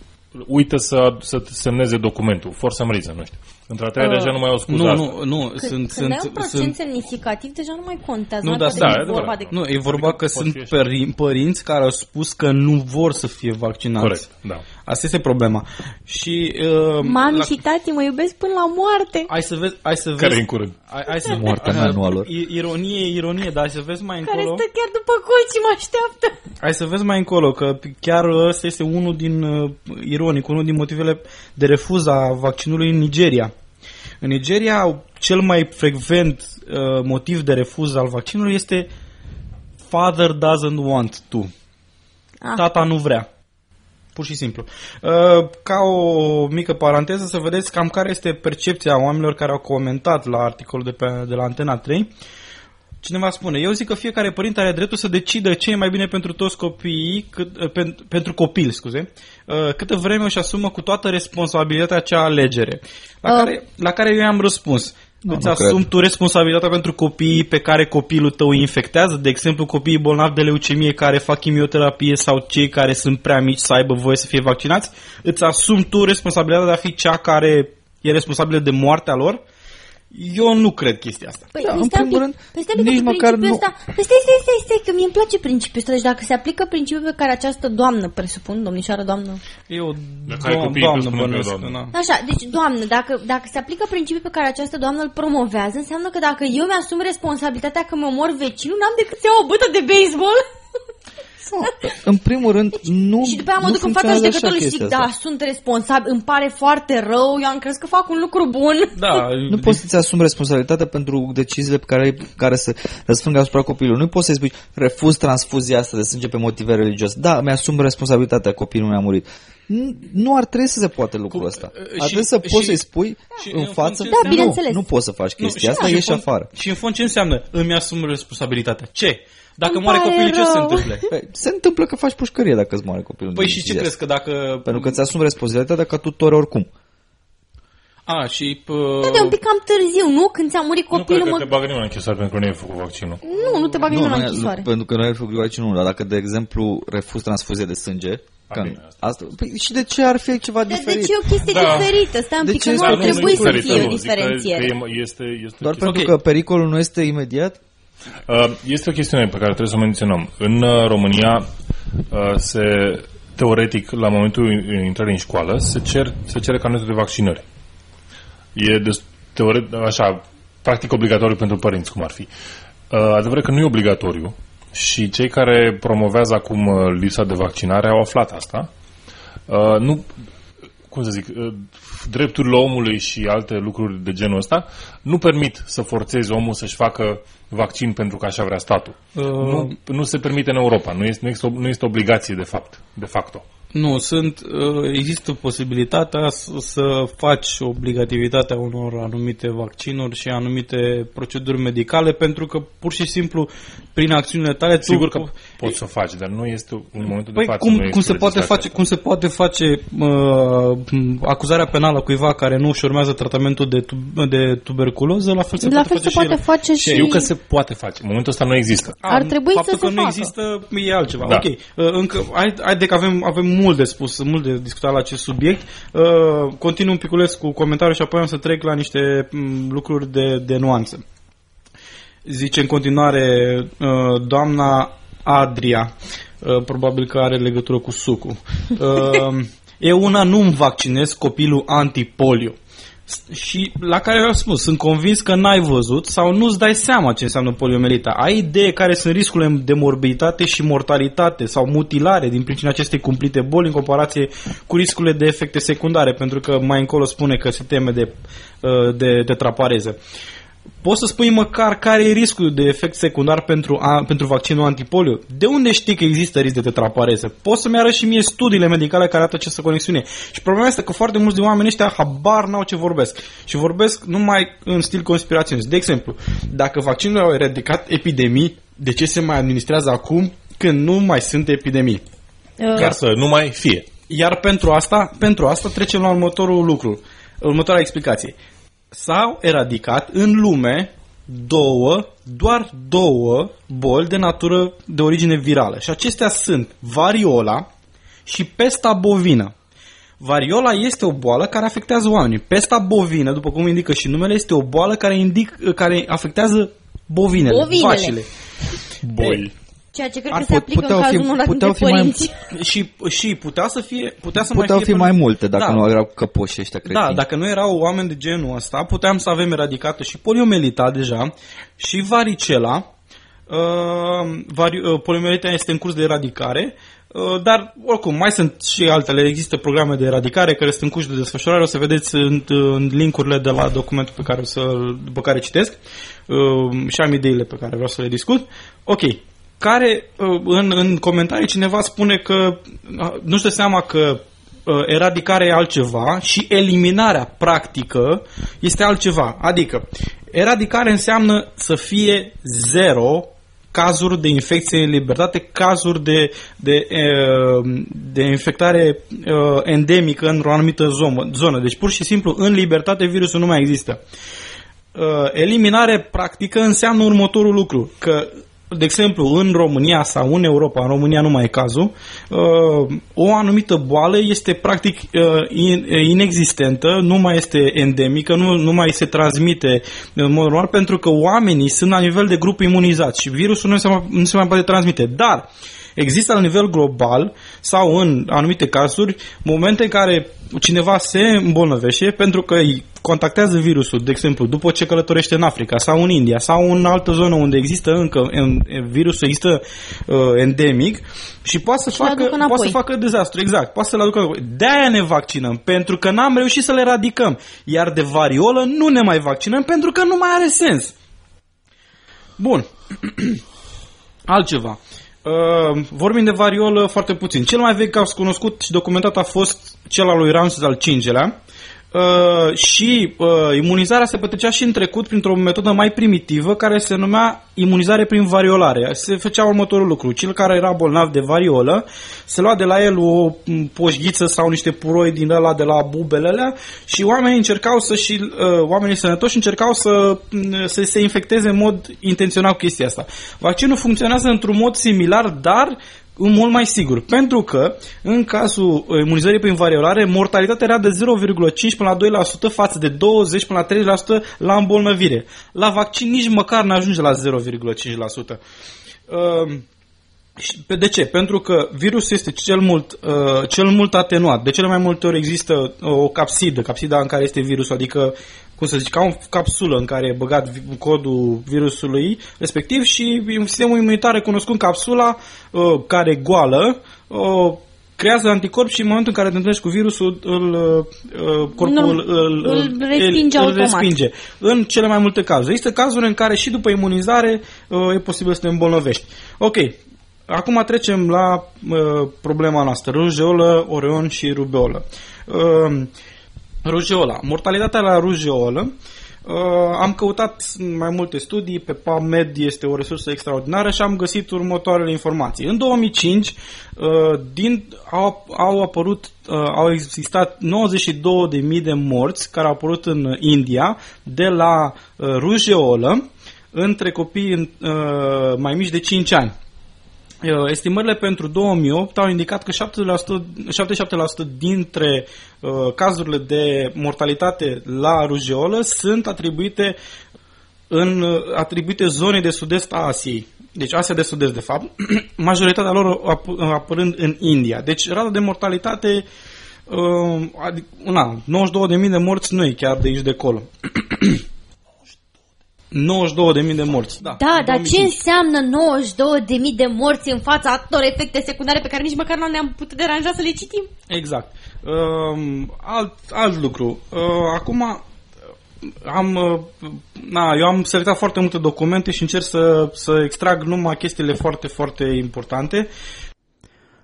uită să, să semneze documentul, for some reason, nu știu. Într-a treia uh, deja nu mai au scuză. Nu, nu, nu, C- sunt când sunt un procent sunt... semnificativ, deja nu mai contează. Nu, da, da, e vorba de... Nu, e vorba că sunt părinți care au spus că nu vor să fie vaccinați. Corect, da. Asta este problema. Și uh, mami la... și tati mă iubesc până la moarte. Hai să vezi, hai să vezi. Care e în curând? Hai, hai să moartea manualelor. Ironie, ironie, dar hai să vezi mai încolo. Care stă chiar după colț și mă așteaptă. Hai să vezi mai încolo că chiar ăsta este unul din uh, ironic, unul din motivele de refuz a vaccinului în Nigeria. În Nigeria, cel mai frecvent uh, motiv de refuz al vaccinului este father doesn't want to. Ah. Tata nu vrea. Pur și simplu. Uh, ca o mică paranteză, să vedeți cam care este percepția oamenilor care au comentat la articolul de, pe, de la Antena trei. Cineva spune, eu zic că fiecare părinte are dreptul să decidă ce e mai bine pentru toți copiii, cât, pen, pentru copil, scuze, uh, câtă vreme își asumă cu toată responsabilitatea acea alegere. La, uh. care, la care eu i-am răspuns, no, îți asumi tu responsabilitatea pentru copiii pe care copilul tău îi infectează, de exemplu copiii bolnavi de leucemie care fac chimioterapie sau cei care sunt prea mici să aibă voie să fie vaccinați, îți asumi tu responsabilitatea de a fi cea care e responsabilă de moartea lor? Eu nu cred chestia asta. Păi, da, în primul rând, nici măcar nu... Ăsta... Păi stai, stai, stai, stai, că mie îmi place principiul ăsta. Deci dacă se aplică principiul pe care această doamnă, presupun, domnișoară, doamnă... Eu, doamnă, doamnă, bănesc, doamnă. Așa, deci, doamnă, dacă, dacă se aplică principiul pe care această doamnă îl promovează, înseamnă că dacă eu mi-asum responsabilitatea că mă mor vecinul, n-am decât să iau o bătă de baseball... No, în primul rând, nu. Și după aia mă duc în fața judecătorului și zic, da, sunt responsabil, îmi pare foarte rău, eu am crezut că fac un lucru bun. Da, nu poți să-ți asumi responsabilitatea pentru deciziile pe care, care se răsfrângă asupra copilului. Nu poți să-i spui, refuz transfuzia asta de sânge pe motive religioase. Da, mi-asum responsabilitatea, copilul meu a murit. Nu ar trebui să se poate lucrul cu, ăsta. Ar trebui să poți și, să-i spui în față. Da, bineînțeles. Nu, nu poți să faci chestia nu, asta, ieși fond, afară. Și în fond ce înseamnă? Îmi asum responsabilitatea. Ce? Dacă îmi moare copilul, rău. Ce se întâmplă? Păi, se întâmplă că faci pușcărie dacă îți moare copilul. Păi și ce crezi asta? Că dacă... Pentru că îți asumi responsabilitatea ca tutor oricum. A, și... Pă... Da, de un pic cam târziu, nu? Când ți-a murit copilul... Nu cred că mă... te bagă nimeni în închisoare pentru că nu ai făcut vaccinul. Nu, nu te bagă nimeni în închisoare. Pentru că nu ai făcut vaccinul, dar dacă, de exemplu, refuz transfuzie de sânge... A, bine, asta. Asta, păi, și de ce ar fi ceva de, diferit? De ce e o chestie da. diferită? Stai un pic, că nu ar trebui să fie o diferențiere. Doar pentru că pericolul nu este imediat? Este o chestiune pe care trebuie să o menționăm. În România se, teoretic, la momentul intrării în școală se, cer, se cere carnetul de vaccinări. E de, teoret, așa, practic obligatoriu pentru părinți, cum ar fi. Adevărul că nu e obligatoriu și cei care promovează acum lipsa de vaccinare au aflat asta. Nu, cum să zic, drepturile omului și alte lucruri de genul ăsta nu permit să forțezi omul să-și facă vaccin pentru că așa vrea statul. Uh, nu, nu se permite în Europa, nu este, nu este obligație de fapt, de facto. Nu, sunt, există posibilitatea să faci obligativitatea unor anumite vaccinuri și anumite proceduri medicale, pentru că pur și simplu prin acțiunile tale... Sigur tu... că poți să o faci, dar nu este un moment păi de față. Cum, cum, se poate face, cum se poate face uh, acuzarea penală cuiva care nu își urmează tratamentul de, tu, de tuberculoză, la fel se la poate, fel face, se poate și face și... Știu că se poate face, în momentul ăsta nu există. Ar trebui să se facă. Faptul că nu există e altceva. Da. Ok, uh, încă, haide că avem, avem mult de spus, mult de discutat la acest subiect. Uh, continu un piculeț cu comentariul și apoi am să trec la niște um, lucruri de, de nuanță. Zice în continuare uh, doamna Adria, uh, probabil că are legătură cu sucul. Uh, eu una nu-mi vaccinez copilul antipolio. Și la care v-am spus, sunt convins că n-ai văzut sau nu-ți dai seama ce înseamnă poliomielita. Ai idee care sunt riscurile de morbiditate și mortalitate sau mutilare din pricina acestei cumplite boli în comparație cu riscurile de efecte secundare, pentru că mai încolo spune că se teme de, de tetrapareză. Poți să spui măcar care e riscul de efect secundar pentru, a, pentru vaccinul antipolio? De unde știi că există risc de tetrapareză? Poți să-mi arăți și mie studiile medicale care arată această conexiune. Și problema este că foarte mulți de oameni ăștia habar n-au ce vorbesc. Și vorbesc numai în stil conspiraționist. De exemplu, dacă vaccinul a eradicat epidemii, de ce se mai administrează acum când nu mai sunt epidemii? Uh. Ca să nu mai fie. Iar pentru asta, pentru asta trecem la următorul lucru, următoarea explicație. S-au eradicat în lume două, doar două boli de natură de origine virală. Și acestea sunt variola și pesta bovină. Variola este o boală care afectează oamenii. Pesta bovină, după cum indică și numele, este o boală care, indic, care afectează bovinele, bovinele. Vașile. Boli. Ceea ce cred ar că se aplică în cazul unor dintre părinți. Mai, și, și putea să fie... Putea să puteau mai fie, fi mai multe dacă da, nu erau căpoși ăștia cretini. Da, dacă nu erau oameni de genul ăsta, puteam să avem eradicată și poliomielita deja și varicela. Uh, vari, uh, poliomielita este în curs de eradicare, uh, dar oricum mai sunt și altele. Există programe de eradicare care sunt în curs de desfășurare. O să vedeți în, în link-urile de la documentul pe care, o să, pe care citesc uh, și am ideile pe care vreau să le discut. Ok. Care în, în comentarii cineva spune că nu-și dă seama că eradicarea e altceva și eliminarea practică este altceva. Adică eradicare înseamnă să fie zero cazuri de infecție în libertate, cazuri de, de, de infectare endemică într-o anumită zonă. Deci pur și simplu în libertate virusul nu mai există. Eliminare practică înseamnă următorul lucru, că de exemplu, în România sau în Europa, în România nu mai e cazul, o anumită boală este practic inexistentă, nu mai este endemică, nu, nu mai se transmite în mod normal, pentru că oamenii sunt la nivel de grup imunizat și virusul nu se mai, nu se mai poate transmite. Dar există la nivel global sau în anumite cazuri momente în care cineva se îmbolnăvește pentru că îi contactează virusul, de exemplu, după ce călătorește în Africa sau în India sau în altă zonă unde există încă în, virusul există uh, endemic și poate să, facă, poate să facă dezastru. Exact, poate să-l aducă înapoi. De-aia ne vaccinăm, pentru că n-am reușit să le eradicăm. Iar de variolă nu ne mai vaccinăm pentru că nu mai are sens. Bun. Altceva. Uh, vorbim de variolă foarte puțin. Cel mai vechi caz cunoscut și documentat a fost cel al lui Ramses al cincilea. Uh, și uh, imunizarea se petrecea și în trecut printr-o metodă mai primitivă care se numea imunizare prin variolare. Se făcea următorul lucru. Cel care era bolnav de variolă se lua de la el o poșghiță sau niște puroi din ăla de la bubelele și oamenii încercau să și uh, oamenii sănătoși încercau să, să se infecteze în mod intenționat cu chestia asta. Vaccinul funcționează într-un mod similar, dar mult mai sigur, pentru că în cazul imunizării prin variolare mortalitatea era de zero virgulă cinci până la doi la sută față de douăzeci până la treizeci la sută la îmbolnăvire. La vaccin nici măcar n-ajunge la zero virgulă cinci la sută. Uh, de ce? Pentru că virusul este cel mult, uh, cel mult atenuat. De cele mai multe ori există o capsidă, capsida în care este virusul, adică cum să zic, ca o capsulă în care e băgat codul virusului respectiv și sistemul imunitar recunoscând capsula uh, care e goală, uh, creează anticorpi și în momentul în care te întâlnești cu virusul, îl, uh, corpul nu, îl, îl, respinge îl, îl respinge. În cele mai multe cazuri. Există cazuri în care și după imunizare uh, e posibil să te îmbolnăvești. Ok. Acum trecem la uh, problema noastră. Rujeolă, oreon și rubeolă. Uh, Rujeola. Mortalitatea la rujeolă. Uh, am căutat mai multe studii, pe PubMed este o resursă extraordinară și am găsit următoarele informații. În două mii cinci uh, din, au, au apărut, uh, au existat nouăzeci și două de mii de morți care au apărut în India de la uh, rujeolă între copii uh, mai mici de cinci ani. Estimările pentru două mii opt au indicat că șaptezeci și șapte la sută dintre uh, cazurile de mortalitate la rujeolă sunt atribuite, în, atribuite zonei de sud-est a Asiei. Deci Asia de sud-est, de fapt, majoritatea lor ap- apărând în India. Deci rata de mortalitate, uh, adic, na, nouăzeci și două de mii de morți nu e chiar de aici de acolo. nouăzeci și două de mii de morți, da. Da, dar ce înseamnă nouăzeci și două de mii de morți în fața atâtor efecte secundare pe care nici măcar nu ne-am putut deranja să le citim? Exact. Uh, alt, alt lucru. Uh, acum am, uh, na, eu am selectat foarte multe documente și încerc să, să extrag numai chestiile foarte, foarte importante.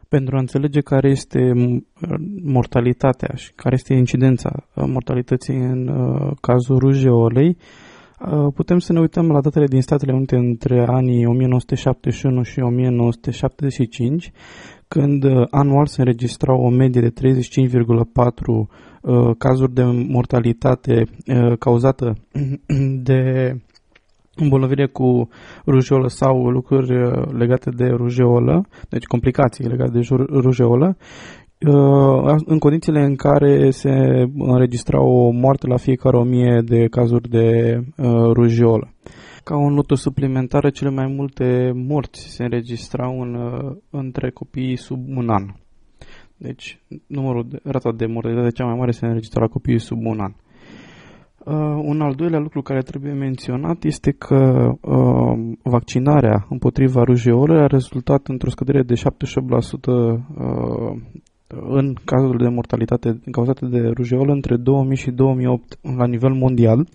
Pentru a înțelege care este mortalitatea și care este incidența mortalității în uh, cazul rujeolei, putem să ne uităm la datele din Statele Unite între anii o mie nouă sute șaptezeci și unu și o mie nouă sute șaptezeci și cinci, când anual se înregistrau o medie de treizeci și cinci virgulă patru uh, cazuri de mortalitate uh, cauzată de îmbolnăvire cu rujeolă sau lucruri legate de rujeolă, deci complicații legate de rujeolă, în condițiile în care se înregistra o moarte la fiecare o mie de cazuri de rujeolă. Ca o notă suplimentară, cele mai multe morți se înregistrau în, între copiii sub un an. Deci, numărul de, rata de mortalitate cea mai mare se înregistra la copiii sub un an. Uh, un al doilea lucru care trebuie menționat este că uh, vaccinarea împotriva rujeolei a rezultat într-o scădere de șaptezeci și opt la sută uh, în cazurile de mortalitate cauzate de rujeolă între două mii și două mii opt la nivel mondial,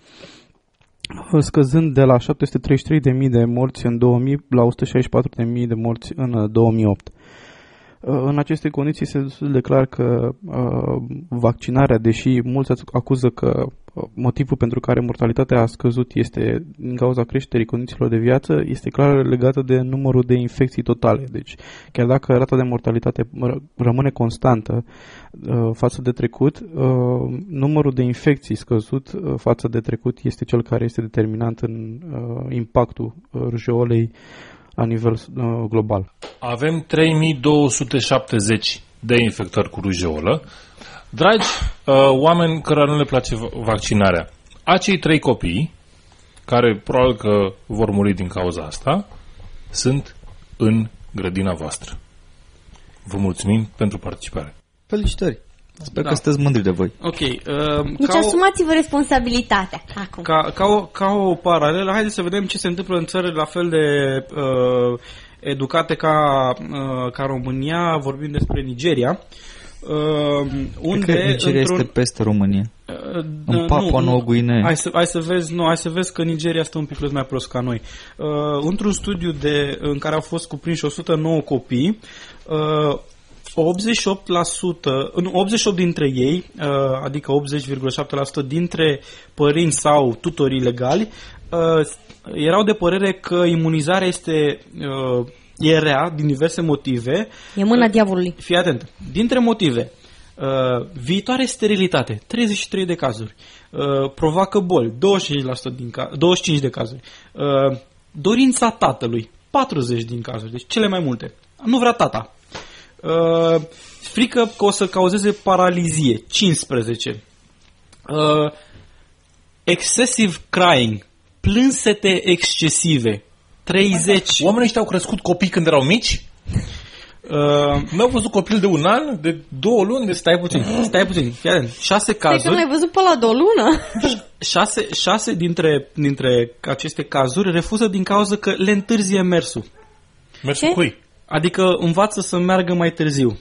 scăzând de la șapte sute treizeci și trei de mii de morți în două mii la o sută șaizeci și patru de mii de morți în două mii opt. În aceste condiții se declară că uh, vaccinarea, deși mulți acuză că motivul pentru care mortalitatea a scăzut este din cauza creșterii condițiilor de viață, este clar legată de numărul de infecții totale. Deci, chiar dacă rata de mortalitate rămâne constantă uh, față de trecut, uh, numărul de infecții scăzut uh, față de trecut este cel care este determinant în uh, impactul rujeolei la nivel uh, global. Avem trei mii două sute șaptezeci de infectări cu rujeolă. Dragi uh, oameni cărora nu le place vaccinarea, acei trei copii, care probabil că vor muri din cauza asta, sunt în grădina voastră. Vă mulțumim pentru participare. Felicitări! Sper da. că sunteți mândri de voi. Ok. Uh, deci ca asumați-vă o... responsabilitatea. Acum. Ca, ca, o, ca o paralelă, haideți să vedem ce se întâmplă în țări la fel de uh, educate ca, uh, ca România. Vorbim despre Nigeria. Uh, unde că Nigeria este peste România. Uh, în Papua Noua Guinee. Hai să, hai să vezi, nu, hai să vezi că Nigeria stă un pic mai prost ca noi. Uh, într-un studiu de, în care au fost cuprinși o sută nouă copii, uh, optzeci și opt la sută, nu, optzeci și opt dintre ei, adică optzeci virgulă șapte la sută dintre părinți sau tutorii legali, erau de părere că imunizarea este e rea din diverse motive. E mâna diavolului. Fii atent. Dintre motive, viitoare sterilitate, treizeci și trei de cazuri, provoacă boli, douăzeci și cinci la sută din ca- douăzeci și cinci de cazuri, dorința tatălui, patruzeci din cazuri, deci cele mai multe. Nu vrea tata. Uh, frică că o să cauzeze paralizie, cincisprezece. Uh, excessive crying, plânsete excesive, treizeci. Oamenii ăștia au crescut copii când erau mici? Uh, nu au văzut copil de un an, de două luni, de stai puțin, stai puțin, fii atent, șase cazuri. Stai că l-ai văzut pe la două lună. Șase, șase dintre, dintre aceste cazuri refuză din cauza că le întârzie mersul. Mersul cui? Adică învață să meargă mai târziu.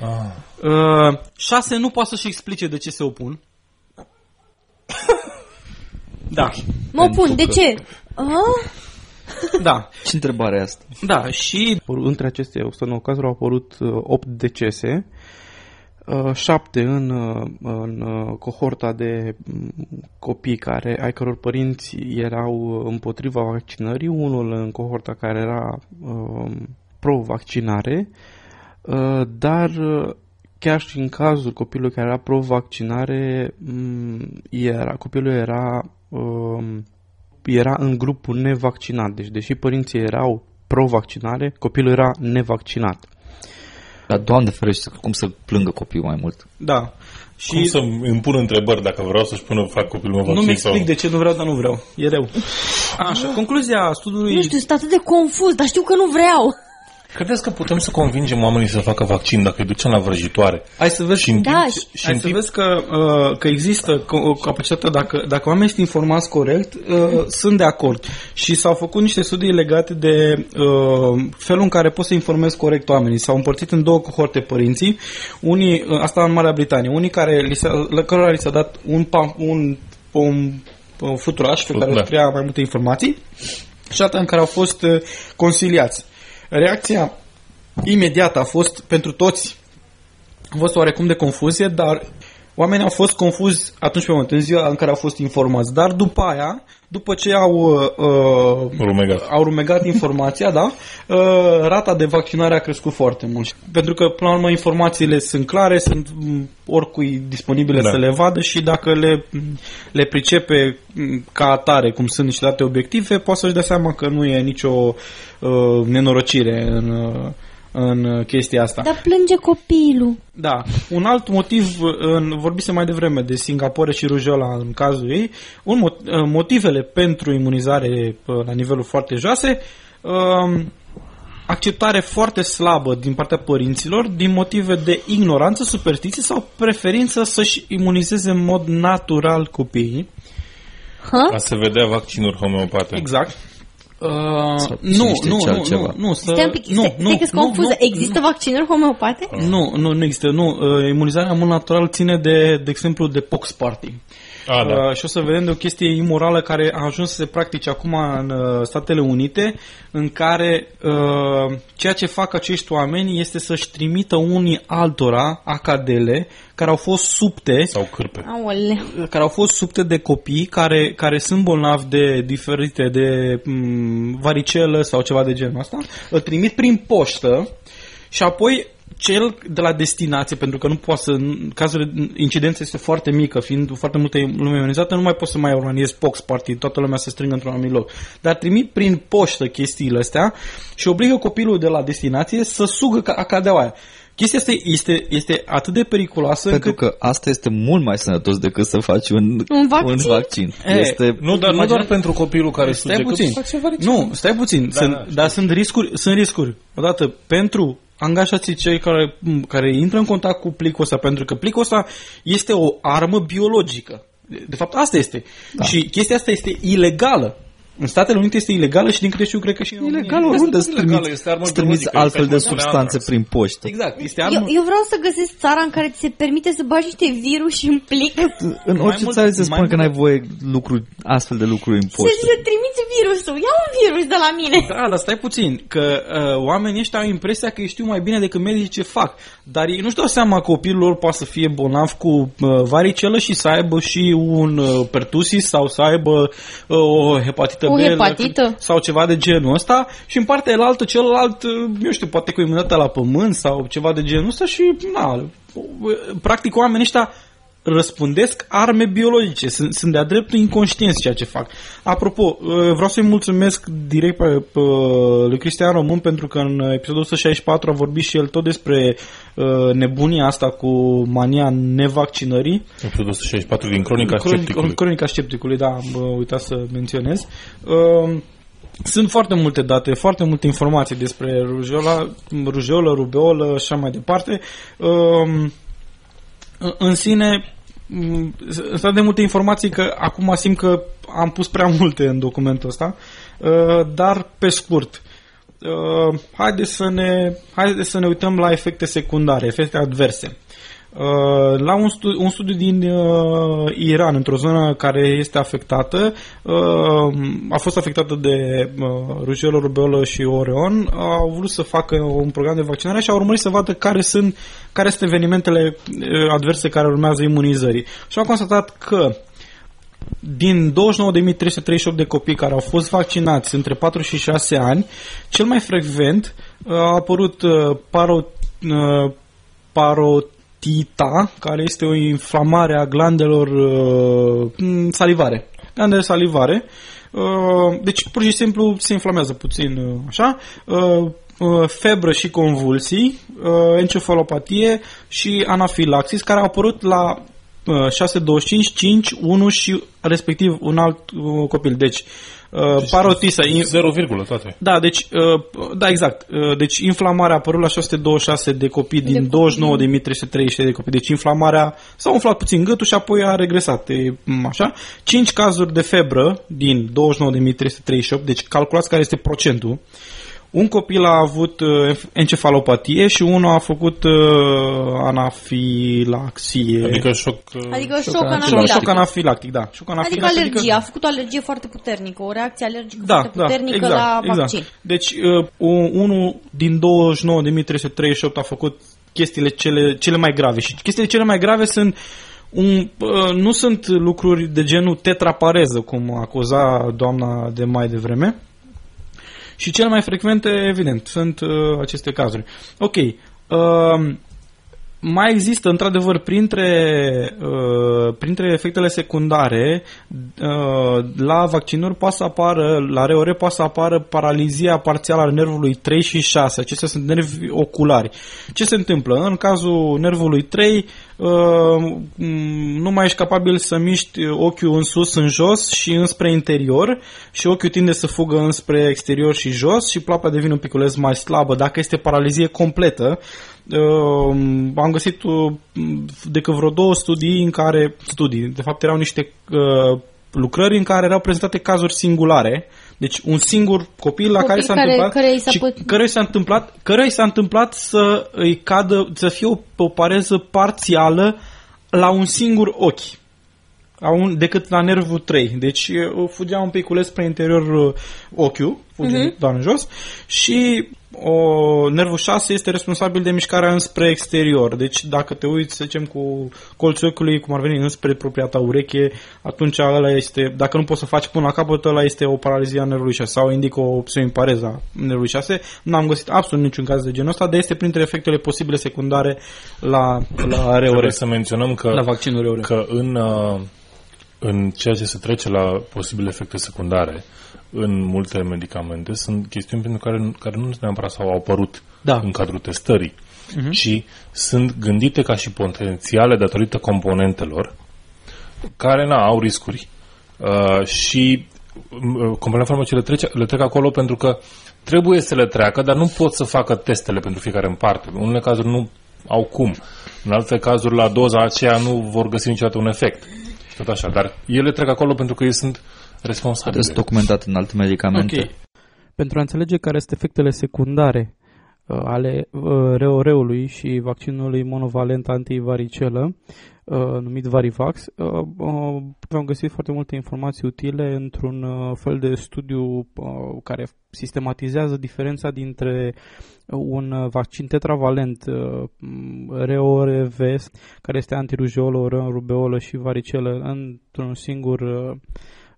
Ah. Uh, șase nu poate să-și explice de ce se opun. Da. Mă opun, de ce? Uh? Da. Ce întrebare asta? Da, și între aceste o sută nouă cazuri au apărut opt decese, șapte în, în cohorta de copii care, ai căror părinți erau împotriva vaccinării, unul în cohorta care era um, pro-vaccinare, dar chiar și în cazul copilului care era pro-vaccinare, era, copilul era, era în grupul nevaccinat. Deci, deși părinții erau pro-vaccinare, copilul era nevaccinat. Dar, Doamne ferește, cum să plângă copilul mai mult? Da. Și cum să-mi îmi pun întrebări dacă vreau să-și pună, fac copilul meu vaccin? Nu-mi explic sau... de ce nu vreau, dar nu vreau. E rău. Așa, concluzia studiului... Nu știu, sunt atât de confuz, dar știu că nu vreau. Credeți că putem să convingem oamenii să facă vaccin dacă îi ducem la vrăjitoare? Hai să vezi, și da, timp, și hai timp... să vezi că, uh, că există o capacitate, dacă, dacă oamenii sunt informați corect, uh, sunt de acord. Și s-au făcut niște studii legate de uh, felul în care poți să informezi corect oamenii. S-au împărțit în două cohorte părinții, unii, asta în Marea Britanie, unii care li s-a, la cărora li s-a dat un, pam, un, un, un fluturaș pe care scria mai multe informații, și alta în care au fost uh, conciliați. Reacția imediată a fost pentru toți, a fost oarecum de confuzie, dar oamenii au fost confuzi atunci pe moment, în ziua în care au fost informați. Dar după aia, după ce au, uh, rumegat. au rumegat informația, da, uh, rata de vaccinare a crescut foarte mult. Pentru că, până la urmă, informațiile sunt clare, sunt oricui disponibile da. să le vadă și dacă le, le pricepe ca atare, cum sunt niște date obiective, poate să-și dea seama că nu e nicio uh, nenorocire în... Uh, în chestia asta. Dar plânge copilul. Da. Un alt motiv, în, vorbise mai devreme de Singapore și rujola în cazul ei, un mot- motivele pentru imunizare la nivelul foarte joase, um, acceptare foarte slabă din partea părinților din motive de ignoranță, superstiție sau preferință să-și imunizeze în mod natural copiii. Ha? A se vedea vaccinuri homeopate. Exact. Uh, nu, nu, nu, nu, să, un pic, nu, nu, nu, confuză. Nu, există nu, vaccinuri homeopate? Nu, nu, nu există, nu. Imunizarea în mod natural ține de, de exemplu, de pox party. A, da. uh, și o să vedem de o chestie imorală care a ajuns să se practice acum în uh, Statele Unite, în care uh, ceea ce fac acești oameni este să-și trimită unii altora acadele care au fost subte sau cârpe. Care au fost subte de copii care, care sunt bolnavi de diferite de um, varicelă sau ceva de genul ăsta, îl trimit prin poștă și apoi cel de la destinație, pentru că nu poate să, cazul incidenței este foarte mică, fiind foarte multă lume imunizată, nu mai poți să mai organizezi pox party, toată lumea se strângă într-un anumit loc. Dar trimit prin poștă chestiile astea și obligă copilul de la destinație să sugă acadeaua aia. Chestia asta este, este atât de periculoasă. Pentru că, că asta este mult mai sănătos decât să faci un, un vaccin. Un vaccin. E, este... Nu, dar nu doar pentru copilul care stai suge. Puțin. Nu, stai puțin. Da, sunt, da, dar sunt riscuri, sunt riscuri. Odată, pentru angajații cei care, care intră în contact cu plicul ăsta, pentru că plicul ăsta este o armă biologică. De fapt, asta este. Da. Și chestia asta este ilegală. În Statele Unite este ilegală și din câte știu, cred că și în România. Ilegală oriunde îți trimiți altfel de substanțe prin poștă. Exact. Este armă... eu, eu vreau să găsesc țara în care ți se permite să bagi niște virus și în plic. În orice țară se spune că n-ai voie lucruri, astfel de lucruri în poștă. Să trimiți virusul. Ia un virus de la mine. Da, dar stai puțin. Că uh, oamenii ăștia au impresia că ei știu mai bine decât medicii ce fac. Dar ei nu-și dau seama că copilul lor poate să fie bolnav cu uh, varicelă și să aibă și un uh, pertusis sau să aibă uh, o hepatită. O hepatită? Sau ceva de genul ăsta și în partea elaltă, celălalt, eu știu, poate cu imunitatea la pământ sau ceva de genul ăsta și, na, practic oamenii ăștia răspândesc arme biologice, sunt, sunt de-a dreptul inconștienți ceea ce fac. Apropo, vreau să-i mulțumesc direct pe, pe, lui Cristian Român pentru că în episodul o sută șaizeci și patru a vorbit și el tot despre uh, nebunia asta cu mania nevaccinării. Episodul o sută șaizeci și patru din Cronica Scepticului. Cronica Scepticului, da, am uitat să menționez. Uh, Sunt foarte multe date, foarte multe informații despre rujola, rujeolă, rubeolă și așa mai departe. Uh, În sine, sunt de multe informații că acum simt că am pus prea multe în documentul ăsta, dar pe scurt, haideți să ne, haideți să ne uităm la efecte secundare, efecte adverse. La un studiu, un studiu din uh, Iran, într-o zonă care este afectată, uh, a fost afectată de uh, rujeolă, rubeolă și oreon, au vrut să facă un program de vaccinare și au urmărit să vadă care sunt, care sunt evenimentele adverse care urmează imunizării. Și au constatat că din douăzeci și nouă de mii trei sute treizeci și opt de copii care au fost vaccinați între patru și șase ani, cel mai frecvent uh, a apărut uh, paro, uh, paro Tita, care este o inflamare a glandelor uh, salivare. Glandele salivare. Uh, deci, pur și simplu, se inflamează puțin uh, așa. Uh, uh, febră și convulsii, uh, encefalopatie și anafilaxis, care au apărut la uh, șase, douăzeci și cinci, cinci, unu și respectiv un alt uh, copil. Deci, Uh, parotisa zero, toate. Da, deci uh, da, exact. Uh, deci inflamarea a apărut la șase sute douăzeci și șase de copii de din douăzeci și nouă de mii trei sute treizeci și șase de copii. Deci inflamarea s-a umflat puțin gâtul și apoi a regresat. E, așa. cinci cazuri de febră din douăzeci și nouă de mii trei sute treizeci și opt. Deci calculați care este procentul. Un copil a avut uh, encefalopatie și unul a făcut uh, anafilaxie. Adică șoc, uh, adică șoc, șoc, anafilactic. șoc anafilactic, da. Șoc anafilactic, adică alergie, adică... a făcut o alergie foarte puternică, o reacție alergică da, foarte da, puternică exact, la vaccin. Exact. Deci uh, unul din douăzeci și nouă de mii trei sute treizeci și opt a făcut chestiile cele, cele mai grave și chestiile cele mai grave sunt Un, uh, nu sunt lucruri de genul tetrapareză, cum acuza doamna de mai devreme. Și cel mai frecvente, evident, sunt uh, aceste cazuri. Ok. Uh, Mai există, într-adevăr, printre, uh, printre efectele secundare, uh, la vaccinuri poate să apară, la R O R poate să apară paralizia parțială a nervului trei și șase. Acestea sunt nervi oculari. Ce se întâmplă? În cazul nervului trei, uh, nu mai ești capabil să miști ochiul în sus, în jos și înspre interior și ochiul tinde să fugă înspre exterior și jos și plapa devine un piculeț mai slabă. Dacă este paralizie completă, Uh, am găsit uh, decât vreo două studii în care, studii, de fapt erau niște uh, lucrări în care erau prezentate cazuri singulare, deci un singur copil la copil care s-a care, întâmplat care s-a și put... care s-a întâmplat, care s-a întâmplat să îi cadă, să fie o, o pareză parțială la un singur ochi. Un, decât la nervul trei. Deci fugea un piculeț spre interior ochiul, fugea uh-huh. doar în jos și o, nervul șase este responsabil de mișcarea înspre exterior. Deci dacă te uiți, să zicem, cu colțul ochiului, cum ar veni înspre propria ta ureche, atunci ăla este, dacă nu poți să faci până la capăt, ăla este o paralizie a nervului șase sau indică o pseudopareză a nervului șase. N-am găsit absolut niciun caz de genul ăsta, dar este printre efectele posibile secundare la, la R O R. Trebuie să menționăm că, la vaccinul R O R, că în... Uh... în ceea ce se trece la posibile efecte secundare în multe medicamente, sunt chestiuni pentru care, care nu neapărat sau au apărut da. în cadrul testării, uh-huh. ci sunt gândite ca și potențiale datorită componentelor care na, au riscuri. Uh, și uh, compania farmacie le, trece, le trec acolo pentru că trebuie să le treacă, dar nu pot să facă testele pentru fiecare în parte. În unele cazuri nu au cum. În alte cazuri, la doza aceea nu vor găsi niciodată un efect. Tot așa, dar ele trec acolo pentru că ei sunt responsabili. Sunt documentat în alte medicamente. Okay. Pentru a înțelege care sunt efectele secundare uh, ale uh, R O R-ului și vaccinului monovalent antivaricelă, uh, numit Varivax, uh, uh, am găsit foarte multe informații utile într-un uh, fel de studiu uh, care sistematizează diferența dintre un vaccin tetravalent R O R V, care este antirujeolă, rubeolă și varicelă într-un singur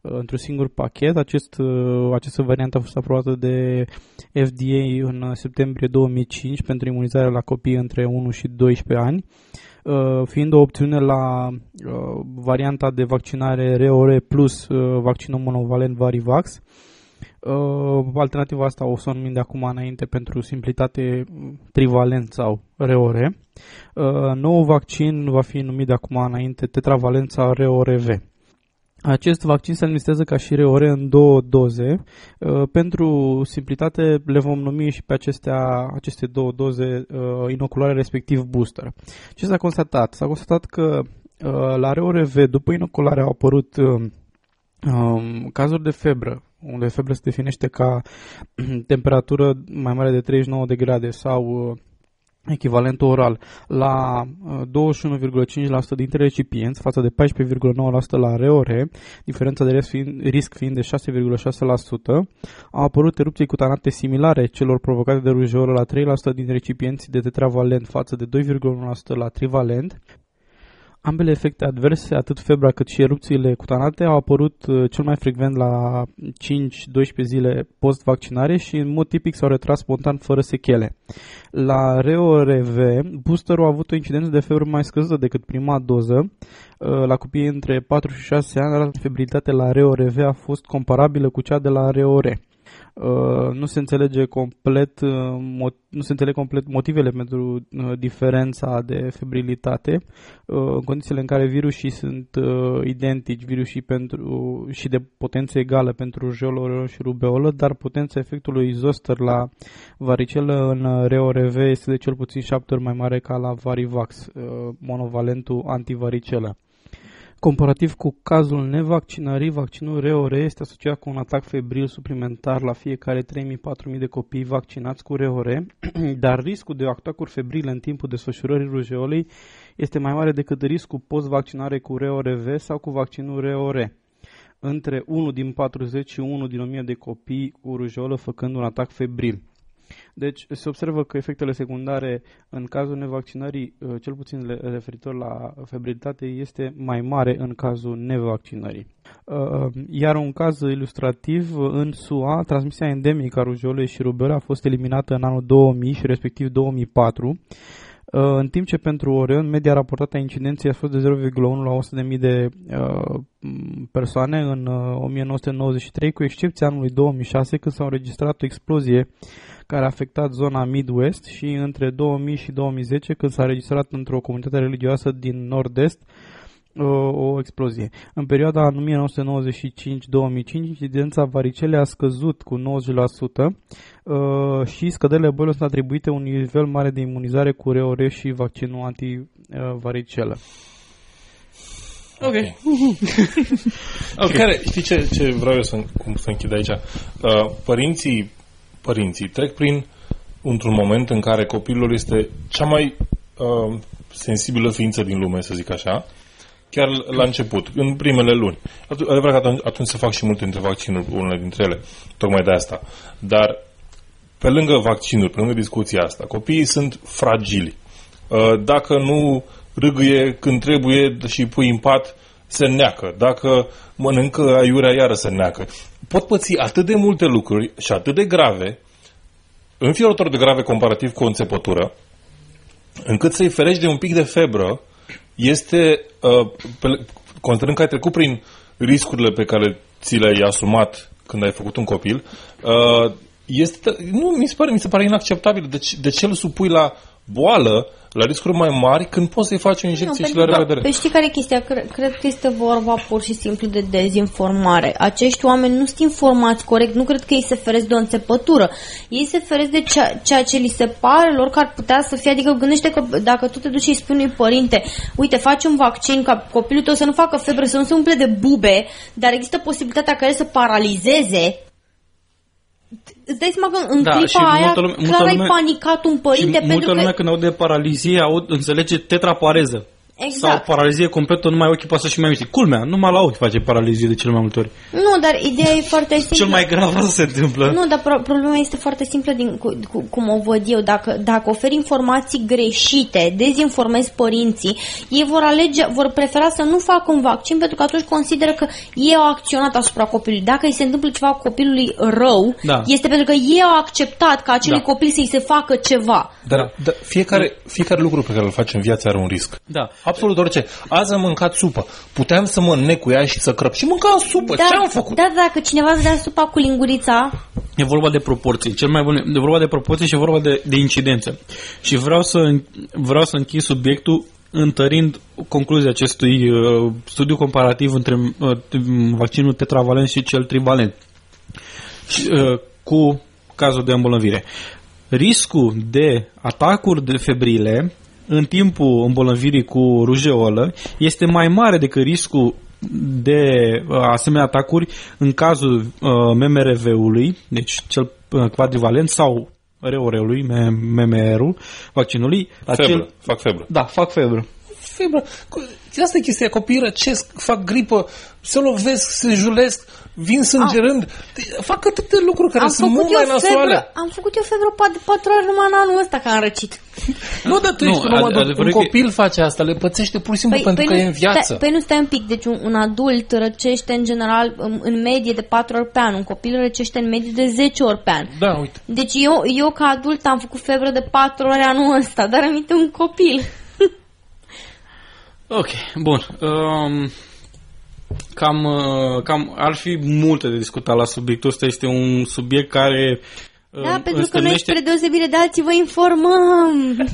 într-un singur pachet. Acest, această variantă a fost aprobată de F D A în septembrie două mii cinci pentru imunizarea la copii între unu și doisprezece ani, fiind o opțiune la varianta de vaccinare R O R plus vaccinul monovalent Varivax. Alternativa asta o să o numim de acum înainte pentru simplitate trivalent sau R O R. Noul vaccin va fi numit de acum înainte tetravalent sau R O R V. Acest vaccin se administrează ca și R O R în două doze. Pentru simplitate le vom numi și pe acestea, aceste două doze inoculare, respectiv booster. Ce s-a constatat? S-a constatat că la R O R V, după inoculare, au apărut cazuri de febră, unde febra se definește ca temperatură mai mare de treizeci și nouă de grade sau echivalent oral la douăzeci și unu virgulă cinci la sută dintre recipienți față de paisprezece virgulă nouă la sută la R O R, diferența de risc fiind, risc fiind de șase virgulă șase la sută. Au apărut erupții cutanate similare celor provocate de rujeolă la trei la sută din recipienți de tetravalent față de doi virgulă unu la sută la trivalent. Ambele efecte adverse, atât febra cât și erupțiile cutanate, au apărut cel mai frecvent la cinci doisprezece zile post-vaccinare și în mod tipic s-au retras spontan fără sechele. La R O R V, boosterul a avut o incidență de febră mai scăzută decât prima doză. La copiii între patru și șase ani, rata de febrilitate la R O R V a fost comparabilă cu cea de la R O R. Uh, nu se înțelege complet uh, mot- nu se înțeleg complet motivele pentru uh, diferența de febrilitate uh, în condițiile în care virusii sunt uh, identici, virusii pentru uh, și de potență egală pentru rujeolă și rubeolă, dar potența efectului zoster la varicelă în R O R V este de cel puțin șapte ori mai mare ca la Varivax, uh, monovalentul antivaricelă. Comparativ cu cazul nevaccinării, vaccinul R O R este asociat cu un atac febril suplimentar la fiecare trei mii - patru mii de copii vaccinați cu R O R, dar riscul de atacuri febrile în timpul desfășurării rujeolei este mai mare decât riscul post-vaccinare cu R O R V sau cu vaccinul R O R. Între unu din patruzeci și unu din o mie de copii cu rujeolă făcând un atac febril. Deci se observă că efectele secundare în cazul nevaccinării, cel puțin referitor la febrilitate, este mai mare în cazul nevaccinării. Iar un caz ilustrativ, în S U A, transmisia endemică a rujeolei și rubeolei a fost eliminată în anul două mii și respectiv două mii patru. în timp ce pentru Orion media raportată a incidenței a fost de zero virgulă unu la o sută de mii de uh, persoane în uh, o mie nouă sute nouăzeci și trei, cu excepția anului două mii șase, când s-a înregistrat o explozie care a afectat zona Midwest, și între două mii și două mii zece, când s-a înregistrat într-o comunitate religioasă din Nord-Est uh, o explozie. În perioada nouăsprezece nouăzeci și cinci - două mii cinci, incidența varicelei a scăzut cu nouăzeci la sută. Uh, și scăderile bolilor sunt atribuite unui nivel mare de imunizare cu R O R și vaccinul antivaricelă. Ok. okay. okay. Care, știi ce, ce vreau eu să, cum să închid aici? Uh, părinții, părinții trec prin într-un moment în care copilul este cea mai uh, sensibilă ființă din lume, să zic așa, chiar la început, în primele luni. Adevărat că atunci, atunci se fac și multe dintre vaccinuri, unele dintre ele, tocmai de asta. Dar pe lângă vaccinuri, pe lângă discuția asta, copiii sunt fragili. Dacă nu râgâie când trebuie și pui în pat, se neacă. Dacă mănâncă aiurea, iară se neacă. Pot păți atât de multe lucruri și atât de grave, înfiorător de grave comparativ cu o înțepătură, încât să-i ferești de un pic de febră este, considerând că ai trecut prin riscurile pe care ți le-ai asumat când ai făcut un copil, este, nu, mi se pare, mi se pare inacceptabil. De ce, de ce îl supui la boală, la riscuri mai mari, când poți să-i faci o injecție nu, și la revedere? Păi știi care e chestia? Cred, cred că este vorba pur și simplu de dezinformare. Acești oameni nu sunt informați corect, nu cred că ei se feresc de o înțepătură. Ei se feresc de ceea, ceea ce li se pare lor că ar putea să fie. Adică gândește că dacă tu te duci și spui unui părinte, uite, faci un vaccin ca copilul tău să nu facă febră, să nu se umple de bube, dar există posibilitatea care să paralizeze. Îți dai seama că în da, clipa aia lume, clar ai lume, panicat un părinte pentru multă că... multă când aude paralizie, aud, înțelege tetrapareză. Exact. Sau paralizie completă, numai ochii poate să-și mai miște. Culmea, numai la ochi face paralizie de cel mai multe ori. Nu, dar ideea e foarte simplă. Cel mai grav asta se întâmplă. Nu, dar pro- problema este foarte simplă din, cu, cu, cum o văd eu. Dacă, dacă oferi informații greșite, dezinformezi părinții, ei vor alege, vor prefera să nu facă un vaccin pentru că atunci consideră că ei au acționat asupra copilului. Dacă îi se întâmplă ceva copilului rău, da, este pentru că ei au acceptat ca acelui da. copil să-i se facă ceva. Dar da, fiecare, fiecare lucru pe care îl faci în viață are un risc. Da. Absolut orice. Azi am mâncat supă. Puteam să mă nec cu ea și să crăp. Și mâncam supă. Da, ce am făcut? Da, dacă cineva îți dea supa cu lingurița... E vorba de proporții. Cel mai bun e vorba de proporții și e vorba de, de incidență. Și vreau să, vreau să închid subiectul întărind concluzia acestui uh, studiu comparativ între uh, vaccinul tetravalent și cel trivalent. Și, uh, cu cazul de îmbolnăvire. Riscul de atacuri de febrile în timpul îmbolnăvirii cu rujeolă este mai mare decât riscul de asemenea atacuri în cazul uh, M M R V-ului, deci cel quadrivalent, sau R O R-ului, M M R-ul, vaccinului. Febră, cel... fac febră. Da, fac febră. Febră. Asta e chestia, copiii răcesc, fac gripă, se lovesc, se julesc, vin sângerând, fac atât de lucruri care am sunt mult mai nasoale. Am făcut eu febră patru ori numai în anul ăsta că am răcit. Nu, dar tu nu, ești numai un, un copil că... face asta, le pățește pur și simplu păi, pentru păi că nu, e în viață. Păi nu stai un pic, deci un, un adult răcește în general în, în medie de patru ori pe an, un copil răcește în medie de zece ori pe an. Da, uite. Deci eu, eu ca adult am făcut febră de patru ori anul ăsta, dar am un copil. Ok, bun. Um, cam, cam ar fi multe de discutat la subiectul ăsta. Este un subiect care... Da, um, pentru că noi, spre deosebire de alții, vă informăm.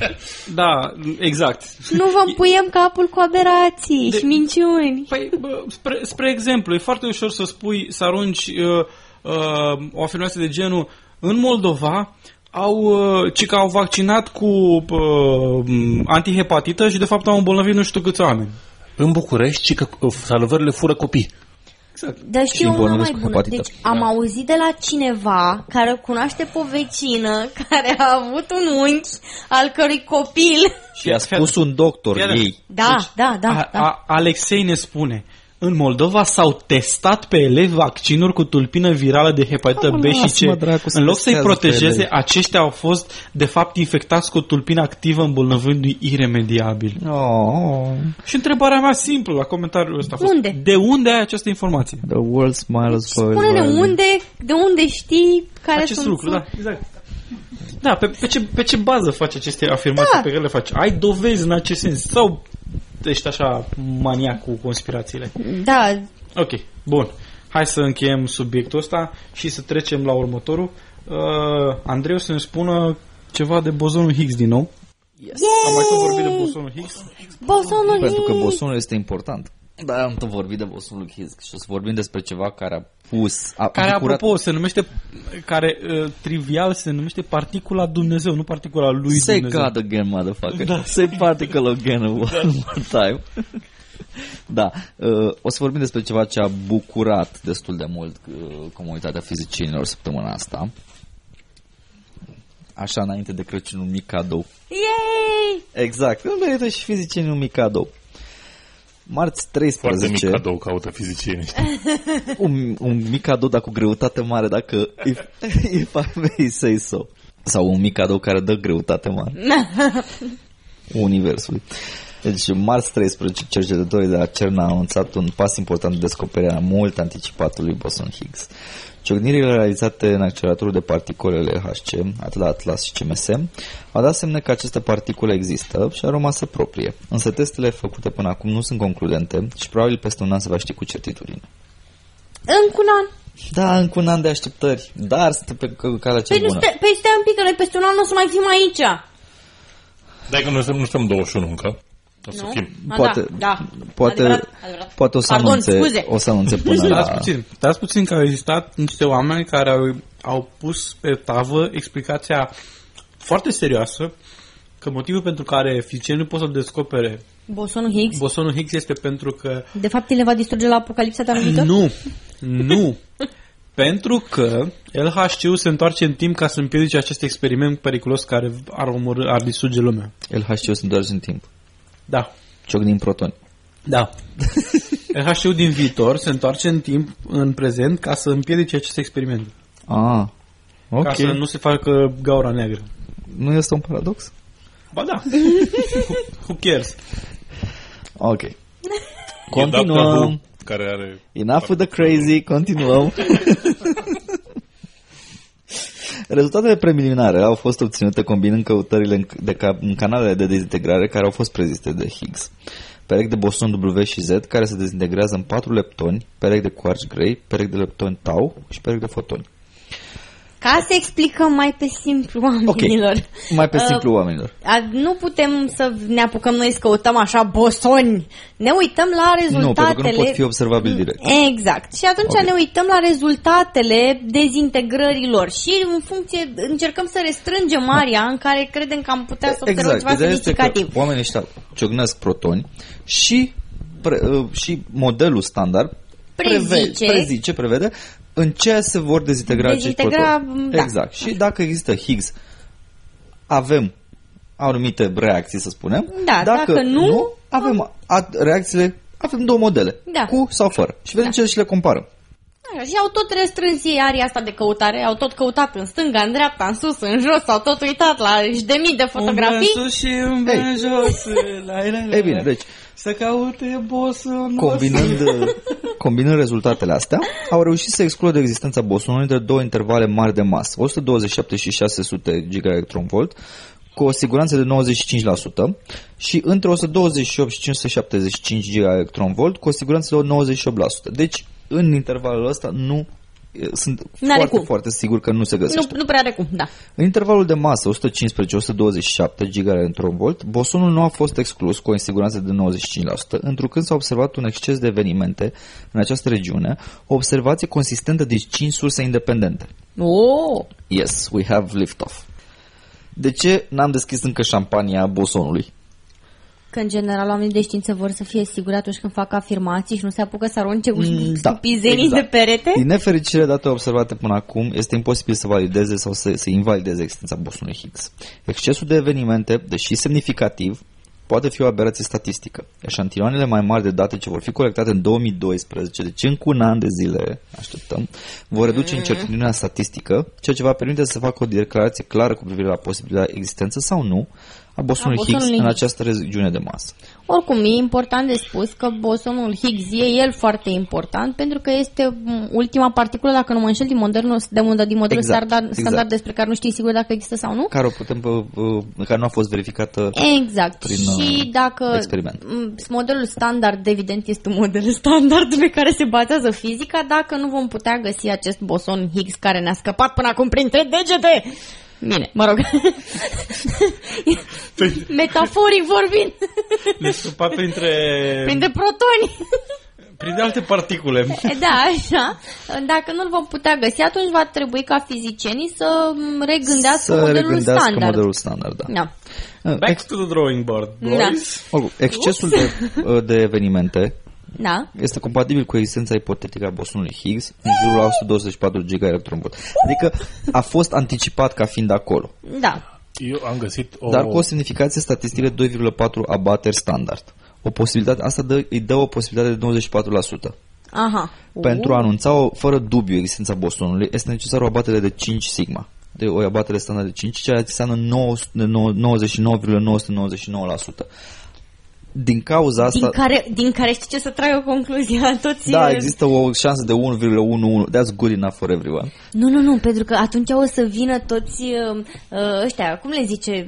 Da, exact. Nu vă împuiem capul cu aberații de, și minciuni. Păi, bă, spre, spre exemplu, e foarte ușor să spui, să arunci uh, uh, o afirmație de genul în Moldova... au, ci că au vaccinat cu uh, antihepatită și de fapt au îmbolnăvit nu știu câți oameni. În București, ci că uh, salvările fură copii. Exact. Dar știu eu una mai bună. Deci am auzit de la cineva care cunoaște pe o vecină care a avut un unchi al cărui copil. Și a spus un doctor Fiat. ei. Da, deci, da, da. A, da. A, Alexei ne spune... În Moldova s-au testat pe elevi vaccinuri cu tulpină virală de hepatită oh, B și C. Dracu, în loc să-i protejeze, aceștia au fost, de fapt, infectați cu tulpină activă, îmbolnăvindu-i iremediabil. Oh. Și întrebarea mea simplă la comentariul ăsta a fost... Unde? De unde ai această informație? The world smiles for... Spune-ne unde, de unde știi care acest sunt... Acest lucru, da, exact. Da, pe, pe, ce, pe ce bază faci aceste afirmații da. Pe care le faci? Ai dovezi în acest sens? Sau ești așa maniac cu conspirațiile? Da. Ok, bun. Hai să încheiem subiectul ăsta și să trecem la următorul. Uh, Andrei o să ne spună ceva de bozonul Higgs din nou. Yes. Am mai tot vorbit de bosonul Higgs? Bosonul Higgs! Pentru că bosonul este important. Da, am tot vorbit de bosonul Higgs și o să vorbim despre ceva care a pus... A care, bucurat... apropo, se numește... Care, uh, trivial, se numește particula Dumnezeu, nu particula lui Say Dumnezeu. Say God again, motherfucker. Da. Say particle again one more time. Da, uh, o să vorbim despre ceva ce a bucurat destul de mult uh, comunitatea fizicienilor săptămâna asta. Așa, înainte de Crăciun, un mic cadou. Yay! Exact, merită și fizicienii un mic cadou. Marți treisprezece... Foarte mic cadou caută fizicienii. un, un mic cadou, dar cu greutate mare, dacă... If, if I may say so. Sau un mic cadou care dă greutate mare. Universului. Deci, marți treisprezece, cercetătorii de la CERN au anunțat un pas important de descoperire mult anticipatul lui boson Higgs. Ciocnirile realizate în acceleratorul de particulele L H C, atât la Atlas și C M S, au dat semne că aceste particule există și au rămas proprie. Însă testele făcute până acum nu sunt concludente și probabil peste un an se va ști cu certitudine. Încă un an. Da, încă un an de așteptări, dar sunt pe calea cea bună. Păi stai un pic, că noi peste un an o să mai fim aici. Dai că noi nu stăm douăzeci și unu încă. O să fim. Poate, da, da. Poate, adevărat, adevărat. Poate o să Pardon, anunțe, scuze. O să anunțe până la... Dați puțin, dați puțin că au existat niște oameni care au, au pus pe tavă explicația foarte serioasă că motivul pentru care fizicienii nu pot să descopere bosonul Higgs bosonul Higgs este pentru că... De fapt, el le va distruge la apocalipsa de anumită? Nu, nu. Pentru că L H C-ul se întoarce în timp ca să împiedice acest experiment periculos care ar, omor, ar distruge lumea. L H C-ul se întoarce în timp. Da. Cioc din protoni. Da. L H C-ul din viitor se întoarce în timp, în prezent, ca să împiedice acest experiment. Ah, ok. Ca să nu se facă gaura neagră. Nu este un paradox? Ba da. Who cares? Ok. Continuăm. Care are... Enough with the crazy, continuăm. Rezultatele preliminare au fost obținute combinând căutările de ca- în canalele de dezintegrare care au fost prezise de Higgs. Perechi de boson W și Z care se dezintegrează în patru leptoni, perechi de quarks grei, perechi de leptoni tau și perechi de fotoni. Ca să explicăm mai pe simplu oamenilor. Okay. Mai pe simplu oamenilor. Uh, nu putem să ne apucăm noi să căutăm așa bosoni. Ne uităm la rezultatele... Nu, pentru că nu pot fi observabil direct. Exact. Și atunci okay. ne uităm la rezultatele dezintegrărilor și în funcție încercăm să restrângem area în care credem că am putea să observăm exact. Ceva semnificativ. Oamenii ăștia ciocnesc protoni și, pre, și modelul standard prezice, prezice prevede în ce se vor dezintegra acești protoni. Da. Exact. Și dacă există Higgs, avem anumite reacții, să spunem. Da, dacă, dacă nu, nu avem a... reacțiile, avem două modele, da. Cu sau fără. Și vedem da. Ce și le comparăm. Da, și au tot restrâns ei area asta de căutare, au tot căutat în stânga, în dreapta, în sus, în jos, au tot uitat la și de mii de fotografii. Un sus și un în jos. La, la, la, la. Ei bine, deci să caute bosonul. Combinând, combinând rezultatele astea, au reușit să excludă existența bosonului între două intervale mari de masă, o sută douăzeci și șapte și șase sute gigaelectronvolt, cu o siguranță de nouăzeci și cinci la sută, și între o sută douăzeci și opt și cinci sute șaptezeci și cinci gigaelectronvolt, cu o siguranță de nouăzeci și opt la sută. Deci, în intervalul ăsta nu... Sunt N-are foarte, cum. foarte sigur că nu se găsește. Nu, nu prea are cum, da. În intervalul de masă o sută cincisprezece - o sută douăzeci și șapte gigaelectronvolt, bosonul nu a fost exclus cu o siguranță de nouăzeci și cinci la sută, întrucât s-a observat un exces de evenimente în această regiune, o observație consistentă de cinci surse independente. Oh! Yes, we have liftoff. De ce n-am deschis încă șampania bosonului? Că în general oamenii de știință vor să fie siguri atunci când fac afirmații și nu se apucă să arunce cu stupizenii da, exact. de perete. Din nefericire, date observate până acum, este imposibil să valideze sau să, să invalideze existența bosonului Higgs. Excesul de evenimente, deși semnificativ, poate fi o aberație statistică. Eșantioanele mai mari de date ce vor fi colectate în două mii doisprezece, deci încă un an de zile, așteptăm, vor reduce incertitudinea statistică, ceea ce va permite să facă o declarație clară cu privire la posibilitatea existență sau nu a bosonului a Higgs în această regiune de masă. Oricum, e important de spus că bosonul Higgs e el foarte important pentru că este ultima particulă, dacă nu mă înșel, din modelul, de din modelul exact, standard, exact. standard despre care nu știi sigur dacă există sau nu. Care, o putem, care nu a fost verificată exact. prin și dacă experiment. Modelul standard, evident, este un model standard pe care se bazează fizica, dacă nu vom putea găsi acest boson Higgs care ne-a scăpat până acum printre degete. Bine, mă rog. Metaforic vorbind. Le scăpa printre... Printre protoni. Printre alte particule. Da, așa. Dacă nu-l vom putea găsi, atunci va trebui ca fizicienii să regândească să modelul regândească standard. Să modelul standard, da. da. Back to the drawing board, boys. Da. Excesul de, de evenimente... Da. Este compatibil cu existența ipotetică a bosonului Higgs în jurul o sută douăzeci și patru gigaelectronvolt. Adică a fost anticipat ca fiind acolo. Da. Eu am găsit o... Dar cu o semnificație statistică doi virgulă patru abateri standard. O posibilitate, asta dă, îi dă o posibilitate de nouăzeci și patru la sută. Aha. Pentru a anunța o, fără dubiu existența bosonului, este necesară o abatere de cinci sigma. De o abatere standard de cinci, ceea ce înseamnă nouăzeci și nouă virgulă nouă sute nouăzeci și nouă la sută. Din cauza asta... Din care, din care știi ce să trag o concluzie a toți... Da, există o șansă de unu virgulă unu unu. That's good enough for everyone. Nu, nu, nu, pentru că atunci o să vină toți ăștia, cum le zice...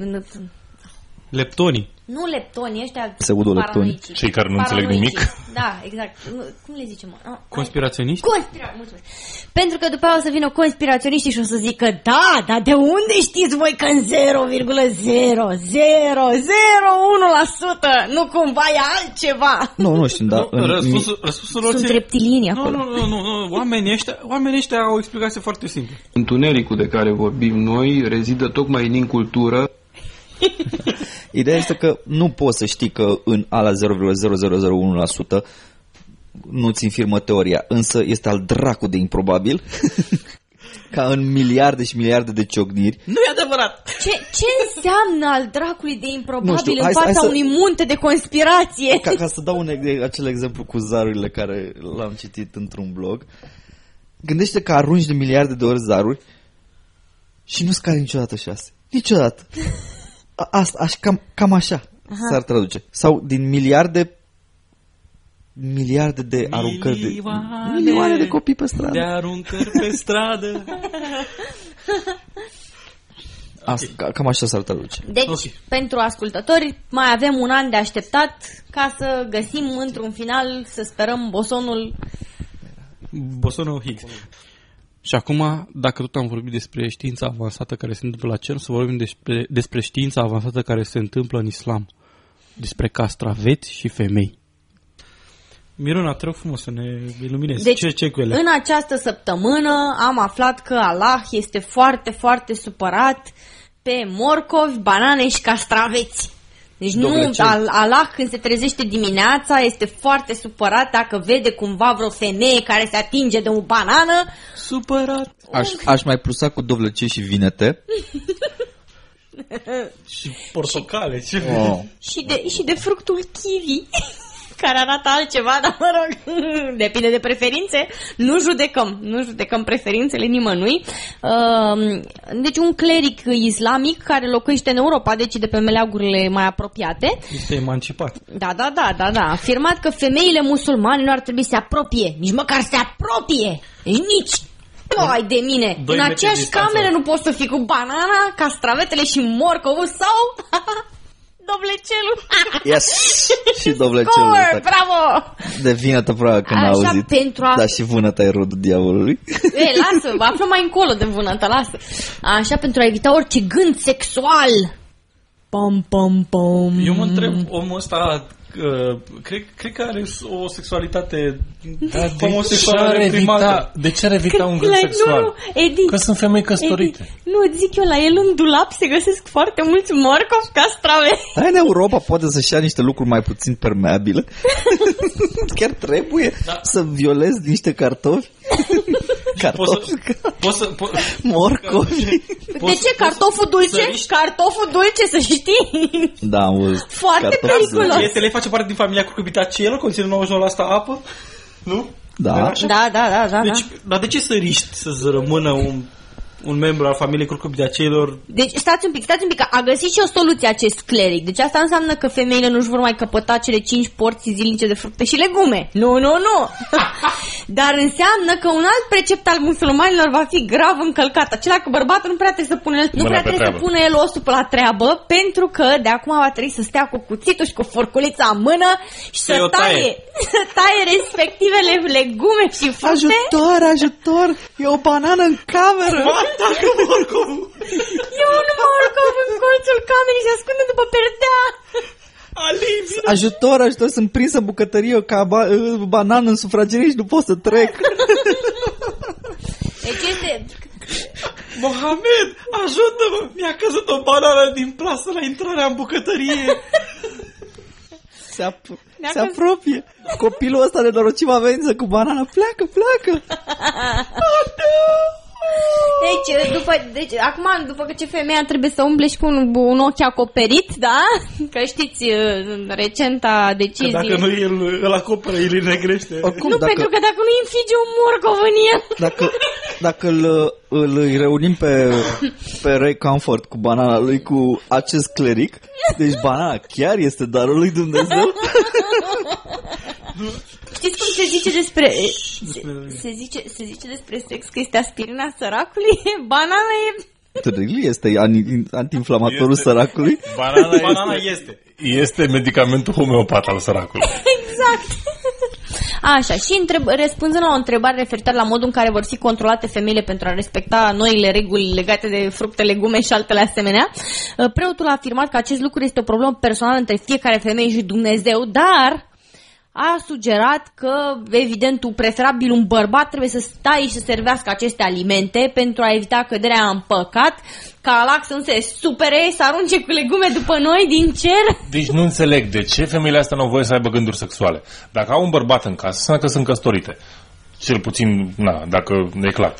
Leptonii. Nu leptonii, ăștia... Pseudoleptonii. Cei care nu înțeleg nimic. Da, exact. Cum le zicem? Conspiraționiști? Conspira... Mulțumesc. Pentru că după aia o să vină conspiraționiștii și o să zică da, dar de unde știți voi că în zero virgulă zero zero zero unu la sută nu cumva e altceva? Nu, nu știm, dar... Răspunsul lor... Sunt reptilieni acolo. Nu, nu, nu. Oamenii ăștia, oamenii ăștia au o explicație foarte simplă. Întunericul de care vorbim noi rezidă tocmai în incultură. Ideea este că nu poți să știi că în ala zero virgulă zero zero zero unu la sută nu-ți infirmă teoria, însă este al dracu de improbabil ca în miliarde și miliarde de ciocniri. Nu e adevărat! Ce, ce înseamnă al dracului de improbabil știu, în fața să, unui munte de conspirație? Ca, ca să dau un, acel exemplu cu zarurile care l-am citit într-un blog, gândește că arunci de miliarde de ori zaruri și nu-ți cade niciodată șase. Niciodată. Asta, aș, cam, cam așa. Aha. S-ar traduce. Sau din miliarde miliarde de milioane, aruncări de milioane de copii pe stradă. De aruncări pe stradă. Asta, cam așa s-ar traduce. Deci, okay. Pentru ascultători, mai avem un an de așteptat ca să găsim într-un final, să sperăm, bosonul bosonul Higgs. Și acum, dacă tot am vorbit despre știința avansată care se întâmplă la CERN, să vorbim despre, despre știința avansată care se întâmplă în islam. Despre castraveți și femei. Mirona, te rog frumos să ne iluminezi. Deci, ce, ce cu ele? În această săptămână am aflat că Allah este foarte, foarte supărat pe morcovi, banane și castraveți. Deci Dobre, nu, al, Allah când se trezește dimineața este foarte supărat dacă vede cumva vreo femeie care se atinge de o banană. Supărat. Aș, aș mai plusa cu dovlecei și vinete. Și portocale. Și, wow. și, de, și de fructul kiwi, care arată altceva, dar mă rog, depinde de preferințe. Nu judecăm, nu judecăm preferințele nimănui. Deci un cleric islamic care locuiește în Europa, deci de pe meleagurile mai apropiate. Este emancipat. Da, da, da, da, da. A afirmat că femeile musulmane nu ar trebui să se apropie, nici măcar să se apropie, nici. Ai de mine, în aceeași cameră nu poți să fii cu banana, castravetele și morcovul sau... Dovlecelul. Yes. Și dovlecelul. Score, bravo. De vină-te probabil când a auzit. Pentru a... Dar și vânăta e rodul diavolului. E, lasă, află mai încolo de vânăta, lasă. Așa, pentru a evita orice gând sexual. Pam, pam, pam. Eu mă întreb, omul ăsta... Uh, cred, cred că are o sexualitate homosexuală reprimată. De ce ar evita un gând sexual? Nu, Edi, că sunt femei căsătorite. Edi, nu, zic eu, la el în dulap se găsesc foarte mulți morcovi castraveți. Dar în Europa poate să-și ia niște lucruri mai puțin permeabile. Chiar trebuie da. să violezi niște cartofi. Cartofi. Poți să... Po- morcovi. De ce? Cartoful dulce? Cartoful dulce, să știi. Da, am văzut. Foarte periculos. Prietele face parte din familia curcubitaceelor, conține nouăzeci și nouă la sută apă, nu? Da. Da, da, da, da. Deci, dar de ce să riști să-ți rămână un... un membru al familiei curcubideaceilor. Deci stați un pic, stați un pic, a găsit și o soluție acest cleric. Deci asta înseamnă că femeile nu-și vor mai căpăta cele cinci porții zilnice de fructe și legume. Nu, nu, nu. Dar înseamnă că un alt precept al musulmanilor va fi grav încălcat. Acela că bărbatul nu prea trebuie să pună el, nu prea trebuie să pună el osul pe la treabă, pentru că de acum va trebui să stea cu cuțitul și cu forculița în mână și să, să taie, taie. să taie respectivele legume și fructe. Ajutor, ajutor. E o banană în cameră. Atacă morcovul. E un morcov în colțul camerei și se ascunde după perdea. Alibi. Ajutor, ajutor, sunt prinsă bucătărie ca ba- banană în sufragerie și nu pot să trec. Deci este... Mohamed, ajută-mă! Mi-a căzut o banană din plasă la intrarea în bucătărie. Se, ap- se apropie. Copilul ăsta de norocim avență cu banana. Pleacă, pleacă! Oh, no! Deci, după, deci, acum, după ce femeia trebuie să umble și cu un, un ochi acoperit, da? Că știți, recenta decizie... Că dacă nu el îl acoperă, el îi negrește. Oricum, nu, dacă, pentru că dacă nu îi înfige un morcov în el. Dacă, dacă îl, îl, îi reunim pe, pe Ray Comfort cu banana lui, cu acest cleric, deci banana chiar este darul lui Dumnezeu. Știți cum se zice despre se, se, zice, se zice despre sex că este aspirina săracului? Banana e... Trilii este antiinflamatorul este. săracului? Banana, banana este. este Este medicamentul homeopat al săracului. Exact. Așa, și întreb, răspunzând la o întrebare referitoare la modul în care vor fi controlate femeile pentru a respecta noile reguli legate de fructe, legume și altele asemenea, preotul a afirmat că acest lucru este o problemă personală între fiecare femeie și Dumnezeu, dar... a sugerat că, evident, preferabil un bărbat trebuie să stai și să servească aceste alimente pentru a evita căderea în păcat, ca Alax să nu se supere, să arunce cu legume după noi din cer. Deci nu înțeleg de ce femeile astea nu au voie să aibă gânduri sexuale. Dacă au un bărbat în casă, înseamnă că sunt căsătorite. Cel puțin, na, dacă e clar.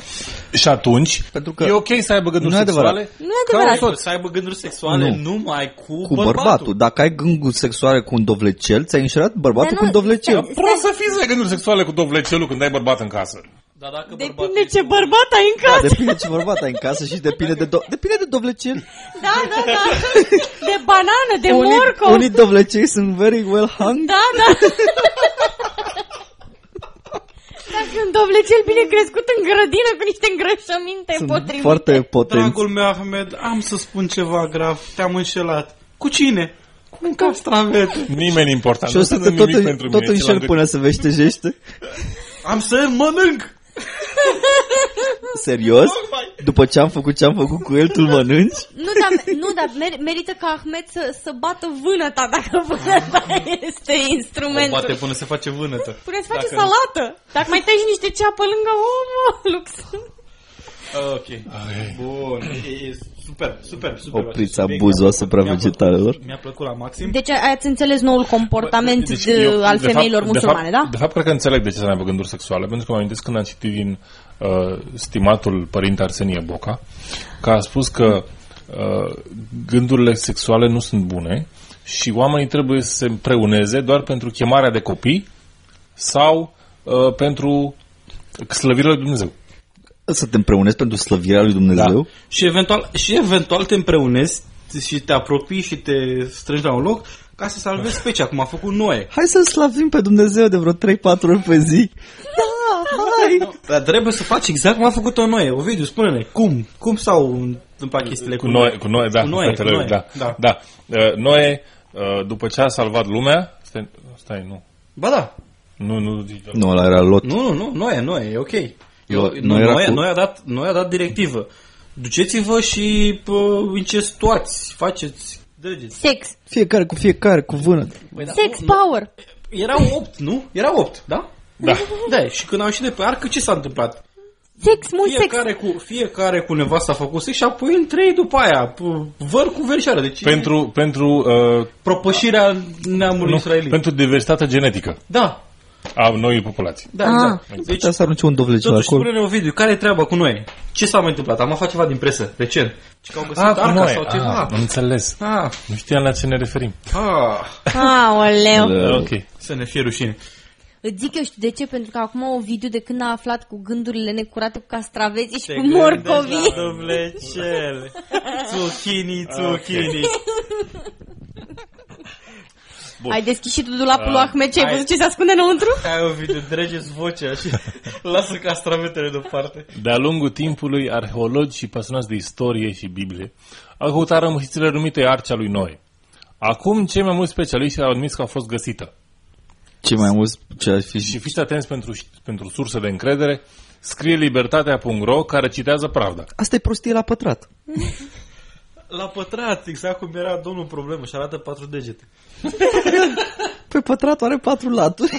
Și atunci, pentru că e ok să aibă gânduri sexuale? Nu e adevărat. Să aibă gânduri sexuale nu. numai cu, cu bărbatul. bărbatul. Dacă ai gânduri sexuale cu un dovlecel, ți-ai înșerat bărbatul nu, cu un dovlecel. Stai, stai. Prost să fii să gânduri sexuale cu dovlecelul când ai bărbat în casă. Dar dacă depinde ce bărbat ai în casă. Da, depinde ce bărbat ai în casă și depinde de, do- depinde de dovlecel. Da, da, da. De banană, de unii, morcov. Unii dovlecei sunt very well hung. Da, da. Dacă un dovlecel bine crescut în grădină cu niște îngrășăminte potrivite. Foarte potent. Dragul meu, Ahmed, am să spun ceva grav. Te-am înșelat. Cu cine? Cu un castravete. Nimeni important. Și o să te tot, în, tot înșel până se veștejește. Am să mănânc. Serios? După ce am făcut ce am făcut cu el, tu-l mănânci? Nu, dar, nu, dar mer- merită ca Ahmed să, să bată vânăta, dacă vânăta este instrumentul. O bate până se face vânătă. Până se face dacă salată. Nu. Dacă mai tai și niște ceapă lângă omul, Lux. Ok. Bun. Super, super, super. Opriți abuzul asupra vegetalelor. Mi-a plăcut la maxim. Deci ați înțeles noul comportament deci, de, eu, al de femeilor fapt, musulmane, de fapt, da? De fapt, cred că înțeleg de ce să ne aibă gânduri sexuale. Pentru că mă amintesc când am citit din uh, stimatul părinte Arsenie Boca, că a spus că uh, gândurile sexuale nu sunt bune și oamenii trebuie să se împreuneze doar pentru chemarea de copii sau uh, pentru slăvirea lui Dumnezeu. Să te împreunezi pentru slăvirea lui Dumnezeu? Da. Și eventual, și eventual te împreunezi și te apropii și te strângi la un loc ca să salvezi specia, cum a făcut Noe. Hai să slăvim pe Dumnezeu de vreo trei-patru ori pe zi. Da, hai! Dar trebuie să faci exact cum a făcut-o Noe. Ovidiu, spune-ne, cum? Cum s-au întâmplat chestiile cu Noe? Cu Noe, da. Cu Noe, cu Noe, da. da. da. Uh, Noe, uh, după ce a salvat lumea... Stai, stai nu. Ba da. Nu, nu. Nu, ăla era Lot. Nu, nu, Noe, Noe, e ok. Eu, noi, noi, cu... noi, a dat, noi a dat directivă. Duceți-vă și pă, incestuați, faceți, drăgeți. Sex. Fiecare cu fiecare, cu vânăt. Băi, da, sex, nu, power. Erau opt, nu? Erau opt, da? Da. Da, și când au ieșit de pe arcă, ce s-a întâmplat? Sex, mult fiecare sex. Cu, fiecare cu nevasta a făcut sex și apoi în trei după aia, văr cu verișoară. Deci pentru... pentru uh, propășirea neamului nu, israelit. Pentru diversitatea genetică. Da. A noi populații. Da, ah, exact. Deci să arunce un dovlecel acolo. Totuși, spune-ne, Ovidiu, care e treaba cu noi? Ce s-a mai întâmplat? Am aflat ceva din presă. De ce? Că au găsit ah, arca sau ceva. Ah, am înțeles. Ah. Nu știam la ce ne referim. Ah, ah oleu. Ok. Să ne fie rușine. Îți zic eu, știu de ce, pentru că acum Ovidiu, de când a aflat cu gândurile necurate, cu castraveții și te cu morcovii. Te gândești la Zucchini, zucchini. Bun. Ai deschis și tu dulapul lui Ahmed, ce ai văzut ce se ascunde înăuntru? Hai, Ovidiu, dregeți vocea și lasă castravetele deoparte. De-a lungul timpului, arheologi și pasionați de istorie și Biblie au căutat rămâșițele numite Arcea lui Noe. Acum, cei mai mulți specialiști au admis că a fost găsită. Cei mai mulți ce ar fi... Și fiți atenți pentru, pentru surse de încredere. Scrie libertatea punct ro, care citează Pravda. Asta e prostie la pătrat. La pătrat, exact cum era domnul problemă, și arată patru degete. Pe pătrat are patru laturi.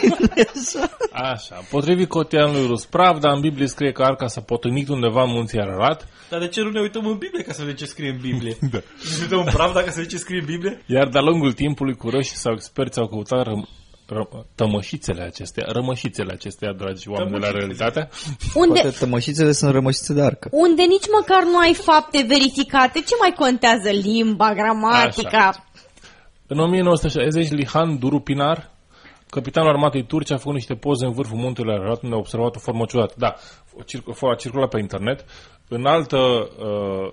Așa, potrivit cotidianului rus Pravda, în Biblie scrie că arca s-a potârnit undeva în munții Ararat. Dar de ce nu ne uităm în Biblie ca să vedem ce scrie în Biblie? Da. Ne uităm în Pravda ca să vedem ce scrie în Biblie? Iar de-a lungul timpului, curioși sau experți au căutat răm- Ră- tămășițele acestea, rămășițele acestea, dragi oameni, la realitatea. Unde... Poate tămășițele sunt rămășițe de arcă. Unde nici măcar nu ai fapte verificate, ce mai contează limba, gramatica? Așa. În nouăsprezece șaizeci, Lihan Durupinar, capitanul armatei turce, a făcut niște poze în vârful muntelui Ararat, unde a observat o formă ciudată. Da, a circulat pe internet. În, altă,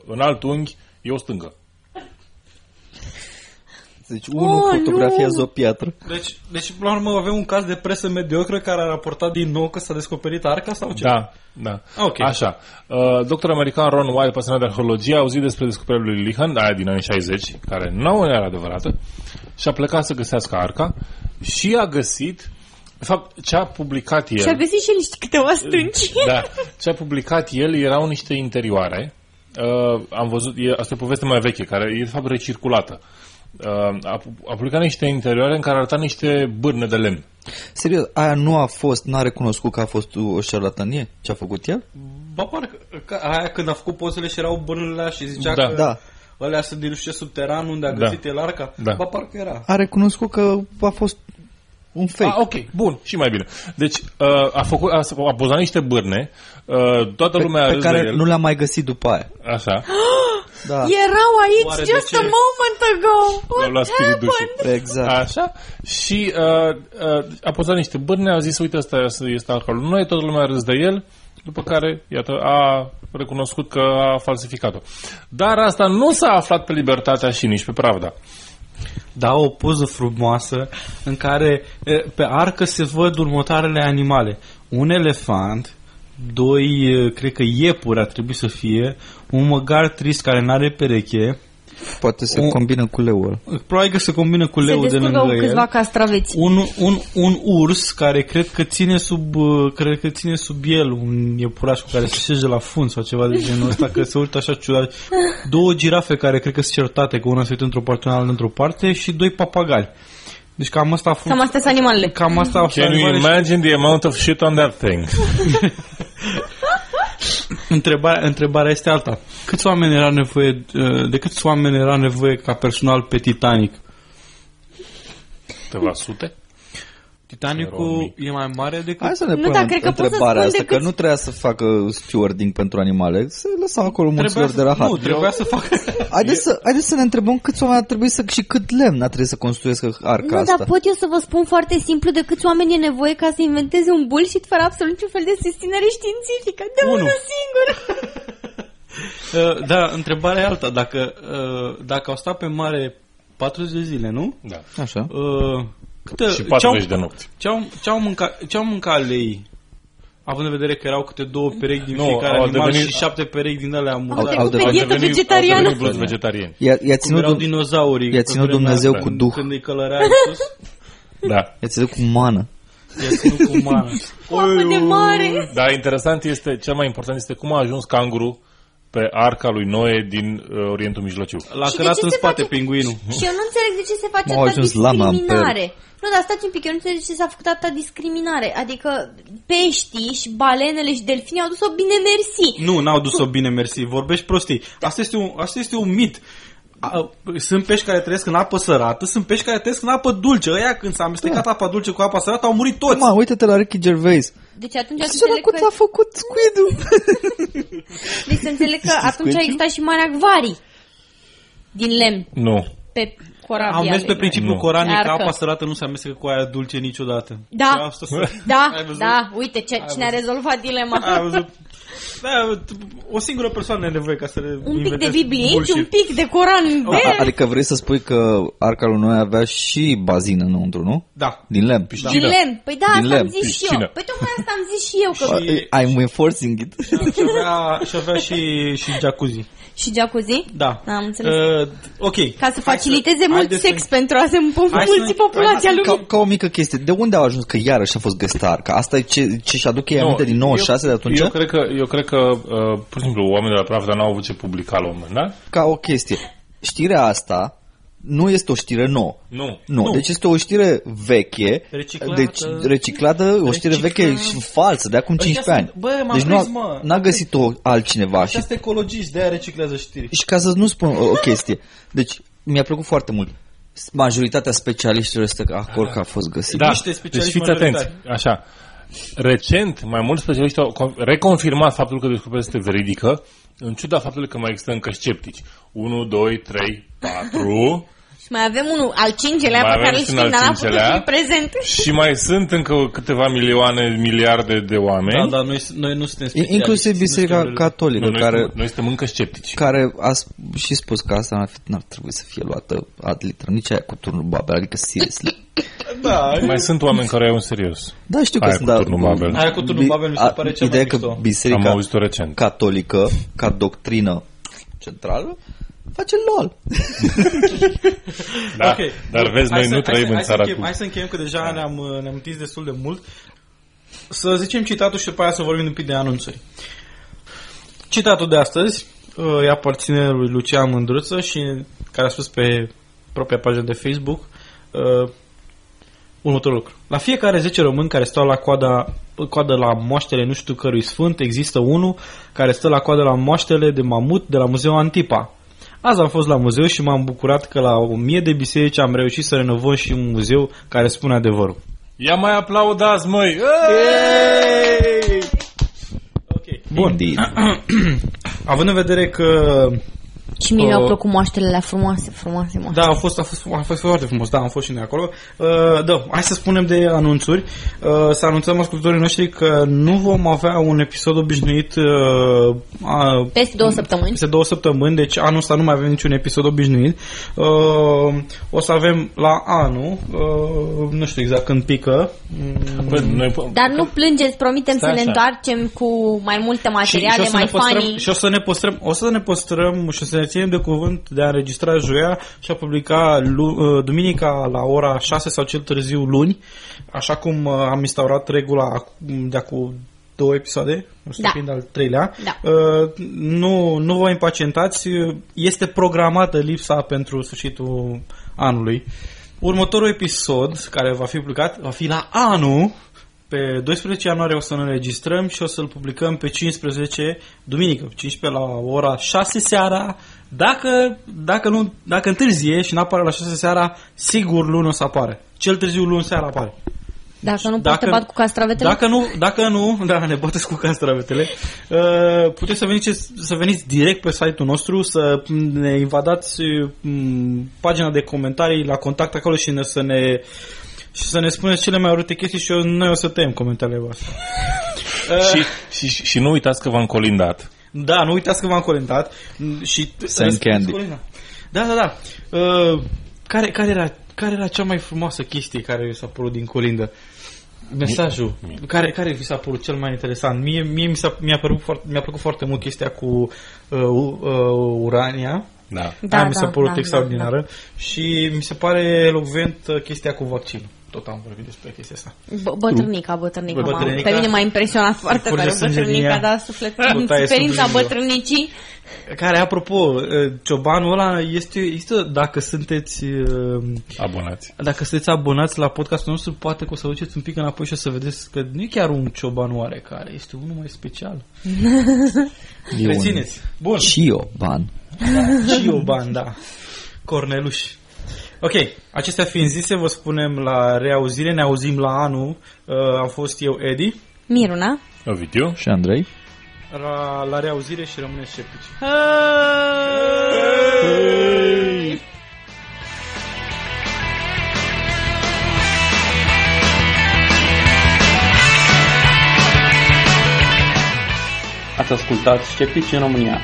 în alt unghi e o stângă. Deci, unul oh, fotografiază o piatră. Deci, deci, la urmă, avem un caz de presă mediocră care a raportat din nou că s-a descoperit arca sau ce? Da, da. Okay. Așa. Uh, doctorul american Ron Wilde, pasionat de arheologie, a auzit despre descoperirea lui Lihan, aia din anii șaizeci, care nu era adevărată, și a plecat să găsească arca și a găsit, de fapt, ce a publicat el... Și a găsit și el niște câteva stânci. Da. Ce a publicat el erau niște interioare. Uh, am văzut, e, asta e poveste mai veche, care e, de fapt, recirculată. A, a publicat niște interioare în care arăta niște bârne de lemn. Serios, aia nu a fost, n-a recunoscut că a fost o șarlatanie ce a făcut el? Ba, parcă, aia când a făcut pozele și erau bârnele alea și zicea da. Că da. Alea sunt din nu știu ce subteran unde a găsit da. El arca. Da. Ba, parcă era. A recunoscut că a fost un fake. Ah, ok, bun, și mai bine. Deci a făcut, a, a pozat niște bârne, toată pe, lumea pe care nu l-a mai găsit după aia. Așa. Da. Erau aici oare just a moment ago. What happened? Exact. Așa. Și uh, uh, a pozat niște bârne, a zis, uite, asta este arca lui Noe, toată lumea a râs de el, după care, iată, a recunoscut că a falsificat-o. Dar asta nu s-a aflat pe Libertatea și nici pe Pravda. Da, o poză frumoasă în care pe arcă se văd următoarele animale. Un elefant, doi, cred că iepuri ar trebui să fie, un măgar trist care n-are pereche. Poate se un... combină cu leul. Probabil că se combină cu leul de lângă el. Un, un, un urs care cred că ține sub cred că ține sub el un iepuraș cu care se șeze la fund sau ceva de genul ăsta, că se uită așa ciudat. Două girafe care cred că sunt certate, că una se uită într-o parte, una într-o parte, și doi papagali. Deci cam asta a fost. Cam astea sunt animalele. Cam asta a fost. Can you imagine și... the amount of shit on that thing? Întrebarea, întrebarea este alta. Câți oameni era nevoie, de câți oameni era nevoie ca personal pe Titanic? Câteva sute? Titanicul e mai mare decât... Hai să ne punem întrebarea asta, că nu trebuia să facă stewarding pentru animale, să lăsau acolo mulților de rahat. Nu, trebuia să facă... Haideți să, haideți să ne întrebăm câți oameni ar trebui să... și cât lemn ar trebui să construiesc arca nu, asta. Nu, dar pot eu să vă spun foarte simplu de câți oameni e nevoie ca să inventeze un bullshit fără absolut niciun fel de susținere științifică. De unul singur! uh, da, întrebarea e alta. Dacă, uh, dacă au stat pe mare patruzeci de zile, nu? Da. Așa. Uh, Câte, și patruzeci de nopți. Ce-au, ce-au mâncat ce mânca lei? Având în vedere că erau câte două perechi din no, fiecare animal devenit, și șapte perechi din alea murdare. Au, au devenit vegetarian. I-a, i-a ținut, erau dinozaurii. I-a ținut Dumnezeu cu duh. Când îi călărea sus. Da. I-a ținut cu mană. I-a ținut cu mană. Oapă de mare. Dar interesant este, cel mai important este cum a ajuns cangurul pe arca lui Noe din uh, Orientul Mijlociu. L-a cărat în spate pinguinul. Și eu nu înțeleg de ce se face atâta discriminare. Nu, dar stați un pic, eu nu înțeleg de ce s-a făcut atâta discriminare. Adică peștii și balenele și delfinii au dus-o bine mersi. Nu, n-au dus-o bine mersi, vorbești prostii. Asta este un, asta este un mit. Sunt pești care trăiesc în apă sărată, sunt pești care trăiesc în apă dulce. Ăia când s-a amestecat da. Apa dulce cu apa sărată au murit toți. Ma, uite-te la Ricky Gervais. Deci atunci ce că... a făcut squid-ul? Deci să înțeleg că atunci a existat și mari acvarii din lemn. Nu. pe corabia. Am mers pe principiul coranic, că apa sărată nu se amestecă cu aia dulce niciodată. Da, da, da, uite ce, cine a rezolvat dilema. Da, o singură persoană e nevoie ca să le un pic de Biblie, un pic de Coran. A, adică vrei să spui că arca lui Noe avea și bazină înăuntru, nu? Da. Din lemn. Da. Din lemn. Păi da, asta am zis și eu. Păi tocmai asta am zis și eu. Că... Și... I'm enforcing it. Și avea, și, avea și, și jacuzzi. Și jacuzzi? Da. Am înțeles. Uh, ok. Ca să faciliteze hai mult să... sex pentru a se împopulți populația lumii. Ca, ca o mică chestie. De unde au ajuns că iarăși a fost găsită arca? Asta e ce și aduc ei aminte din nouăzeci și șase de atunci? Eu cred că Eu cred că, uh, pur și simplu, oamenii de la Pravda n-au avut ce publica la un moment, da? Ca o chestie. Știrea asta nu este o știre nouă. Nu. Nu. Deci este o știre veche, reciclată, deci, reciclată o știre reciclată. veche și falsă, de acum cincisprezece ani. Bă, m-am deci prins, nu a, n-a găsit-o altcineva. Așa sunt ecologiști, de-aia reciclează știri. Și ca să nu spun o, o chestie. Deci, mi-a plăcut foarte mult. Majoritatea specialiștilor este acolo că a fost găsit. Da, deci fiți atenți. Așa. Recent, mai mulți specialiști au reconfirmat faptul că descoperirea este veridică, în ciuda faptului că mai există încă sceptici. unu, doi, trei, patru... Și mai avem unul, al cincelea, pe care îl știm, dar n-am putut fi prezent. Și mai sunt încă câteva milioane, miliarde de oameni. Da, dar noi, noi nu suntem specialiști. Inclusiv Biserica Catolică. Noi, care, noi suntem încă sceptici. Care a și spus că asta n-ar, n-ar trebui să fie luată ad litram, nici aia cu turnul Babel, adică seriously. Da, mai e... sunt oameni care au un serios. Da, știu că aia sunt, cu turnul Babel. Aia cu turnul Babel mi se pare cea mai mișto. Ideea că Biserica Catolică, ca doctrină centrală, face LOL. Da, okay. Dar vezi, noi să, nu trăim să, în țara cu... Hai să încheiem, că deja da. ne-am, ne-am întins destul de mult. Să zicem citatul și după aia să vorbim un pic de anunțuri. Citatul de astăzi îi aparține lui Lucia Mândruță, și care a spus pe propria pagină de Facebook uh, următorul lucru. La fiecare zece români care stau la coada, coadă la moaștele nu știu cărui sfânt, există unul care stă la coadă la moaștele de mamut de la Muzeul Antipa. Azi am fost la muzeu și m-am bucurat că la o mie de biserici am reușit să renovăm și un muzeu care spune adevărul. Ia mai aplaudați, măi! Okay. Bun. Având în vedere că... Și mie mi-au plăcut moaștele alea frumoase, frumoase moaștele. Da, a fost, a fost, a fost foarte frumos, da, am fost și noi acolo. Uh, da, hai să spunem de anunțuri. Uh, să anunțăm ascultătorii noștri că nu vom avea un episod obișnuit uh, a, peste două săptămâni. Peste două săptămâni, deci anul ăsta nu mai avem niciun episod obișnuit. Uh, o să avem la anul, uh, nu știu exact când pică. Mm. Dar nu plângeți, promitem să ne întoarcem cu mai multe materiale, și, și mai funny. Și o să ne păstrăm, o să ne păstrăm și o să ne ținem de cuvânt de a înregistra joia și a publica l- duminica la ora șase sau cel târziu luni, așa cum am instaurat regula de acum două episoade, stăpind da. al treilea. Da. Uh, nu, nu vă impacientați, este programată lipsa pentru sfârșitul anului. Următorul episod care va fi publicat va fi la anul. Pe doisprezece ianuarie o să ne înregistrăm și o să-l publicăm pe cincisprezece, duminică, cincisprezece la ora șase seara. Dacă, dacă, nu, dacă întârzie și nu apare la șase seara, sigur luni o să apare. Cel târziu luni seara apare. Dacă nu poți te bat cu castravetele? Dacă nu, dacă nu, da, ne bateți cu castravetele. Uh, puteți să veniți, să veniți direct pe site-ul nostru, să ne invadați um, pagina de comentarii la contact acolo și ne, să ne... Și să ne spuneți cele mai urâte chestii și eu, noi o să tăiem comentariile voastre. și, și, și nu uitați că v-am colindat. Da, nu uitați că v-am colindat. Și candy. Da, da, da. Uh, care, care, era, care era cea mai frumoasă chestie care vi s-a părut din colindă? Mesajul. Mie. Care, care vi s-a părut cel mai interesant? Mie, mie mi s-a, mi-a, părut foarte, mi-a plăcut foarte mult chestia cu uh, uh, Urania. Da, da, aia mi s-a părut da, extraordinară. Da, da. Și mi se pare elocvent chestia cu vaccinul. Tot am vorbit despre chestia asta. B- bătrânica, bătrânica, bătrânica. Pe mine m-a impresionat foarte tare bătrânica, dar sufletul, suferința bătrânicii. Care, apropo, ciobanul ăla este, este, dacă sunteți abonați. Dacă sunteți abonați la podcastul nostru, poate că o să duceți un pic înapoi și o să vedeți că nu e chiar un cioban oarecare, este unul mai special. Rețineți. Bun. Cioban. Da, Cioban, da. Corneluș. Ok, acestea fiind zise, vă spunem la reauzire, ne auzim la anul. Uh, am fost eu, Edi, Miruna, Ovidiu și Andrei. La, la reauzire și rămâneți sceptici. Hey! Hey! Ați ascultat Sceptici în România.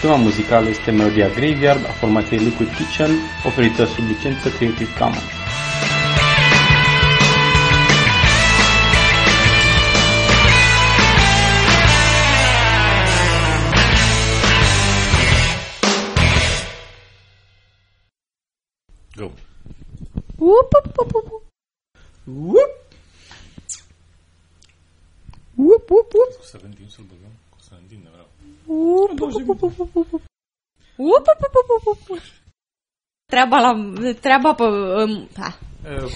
Tema muzicală este melodia Graveyard a formației Liquid Kitchen, oferită sub licență Creative Commons. Go. Uup, up, up, up. Uup. Uup, up, up. Să gândim să-l băgăm, să întind, vreau. Uup, up, up, up, up. Uup, up, up, up, up. Treaba la... Treaba pe... Um,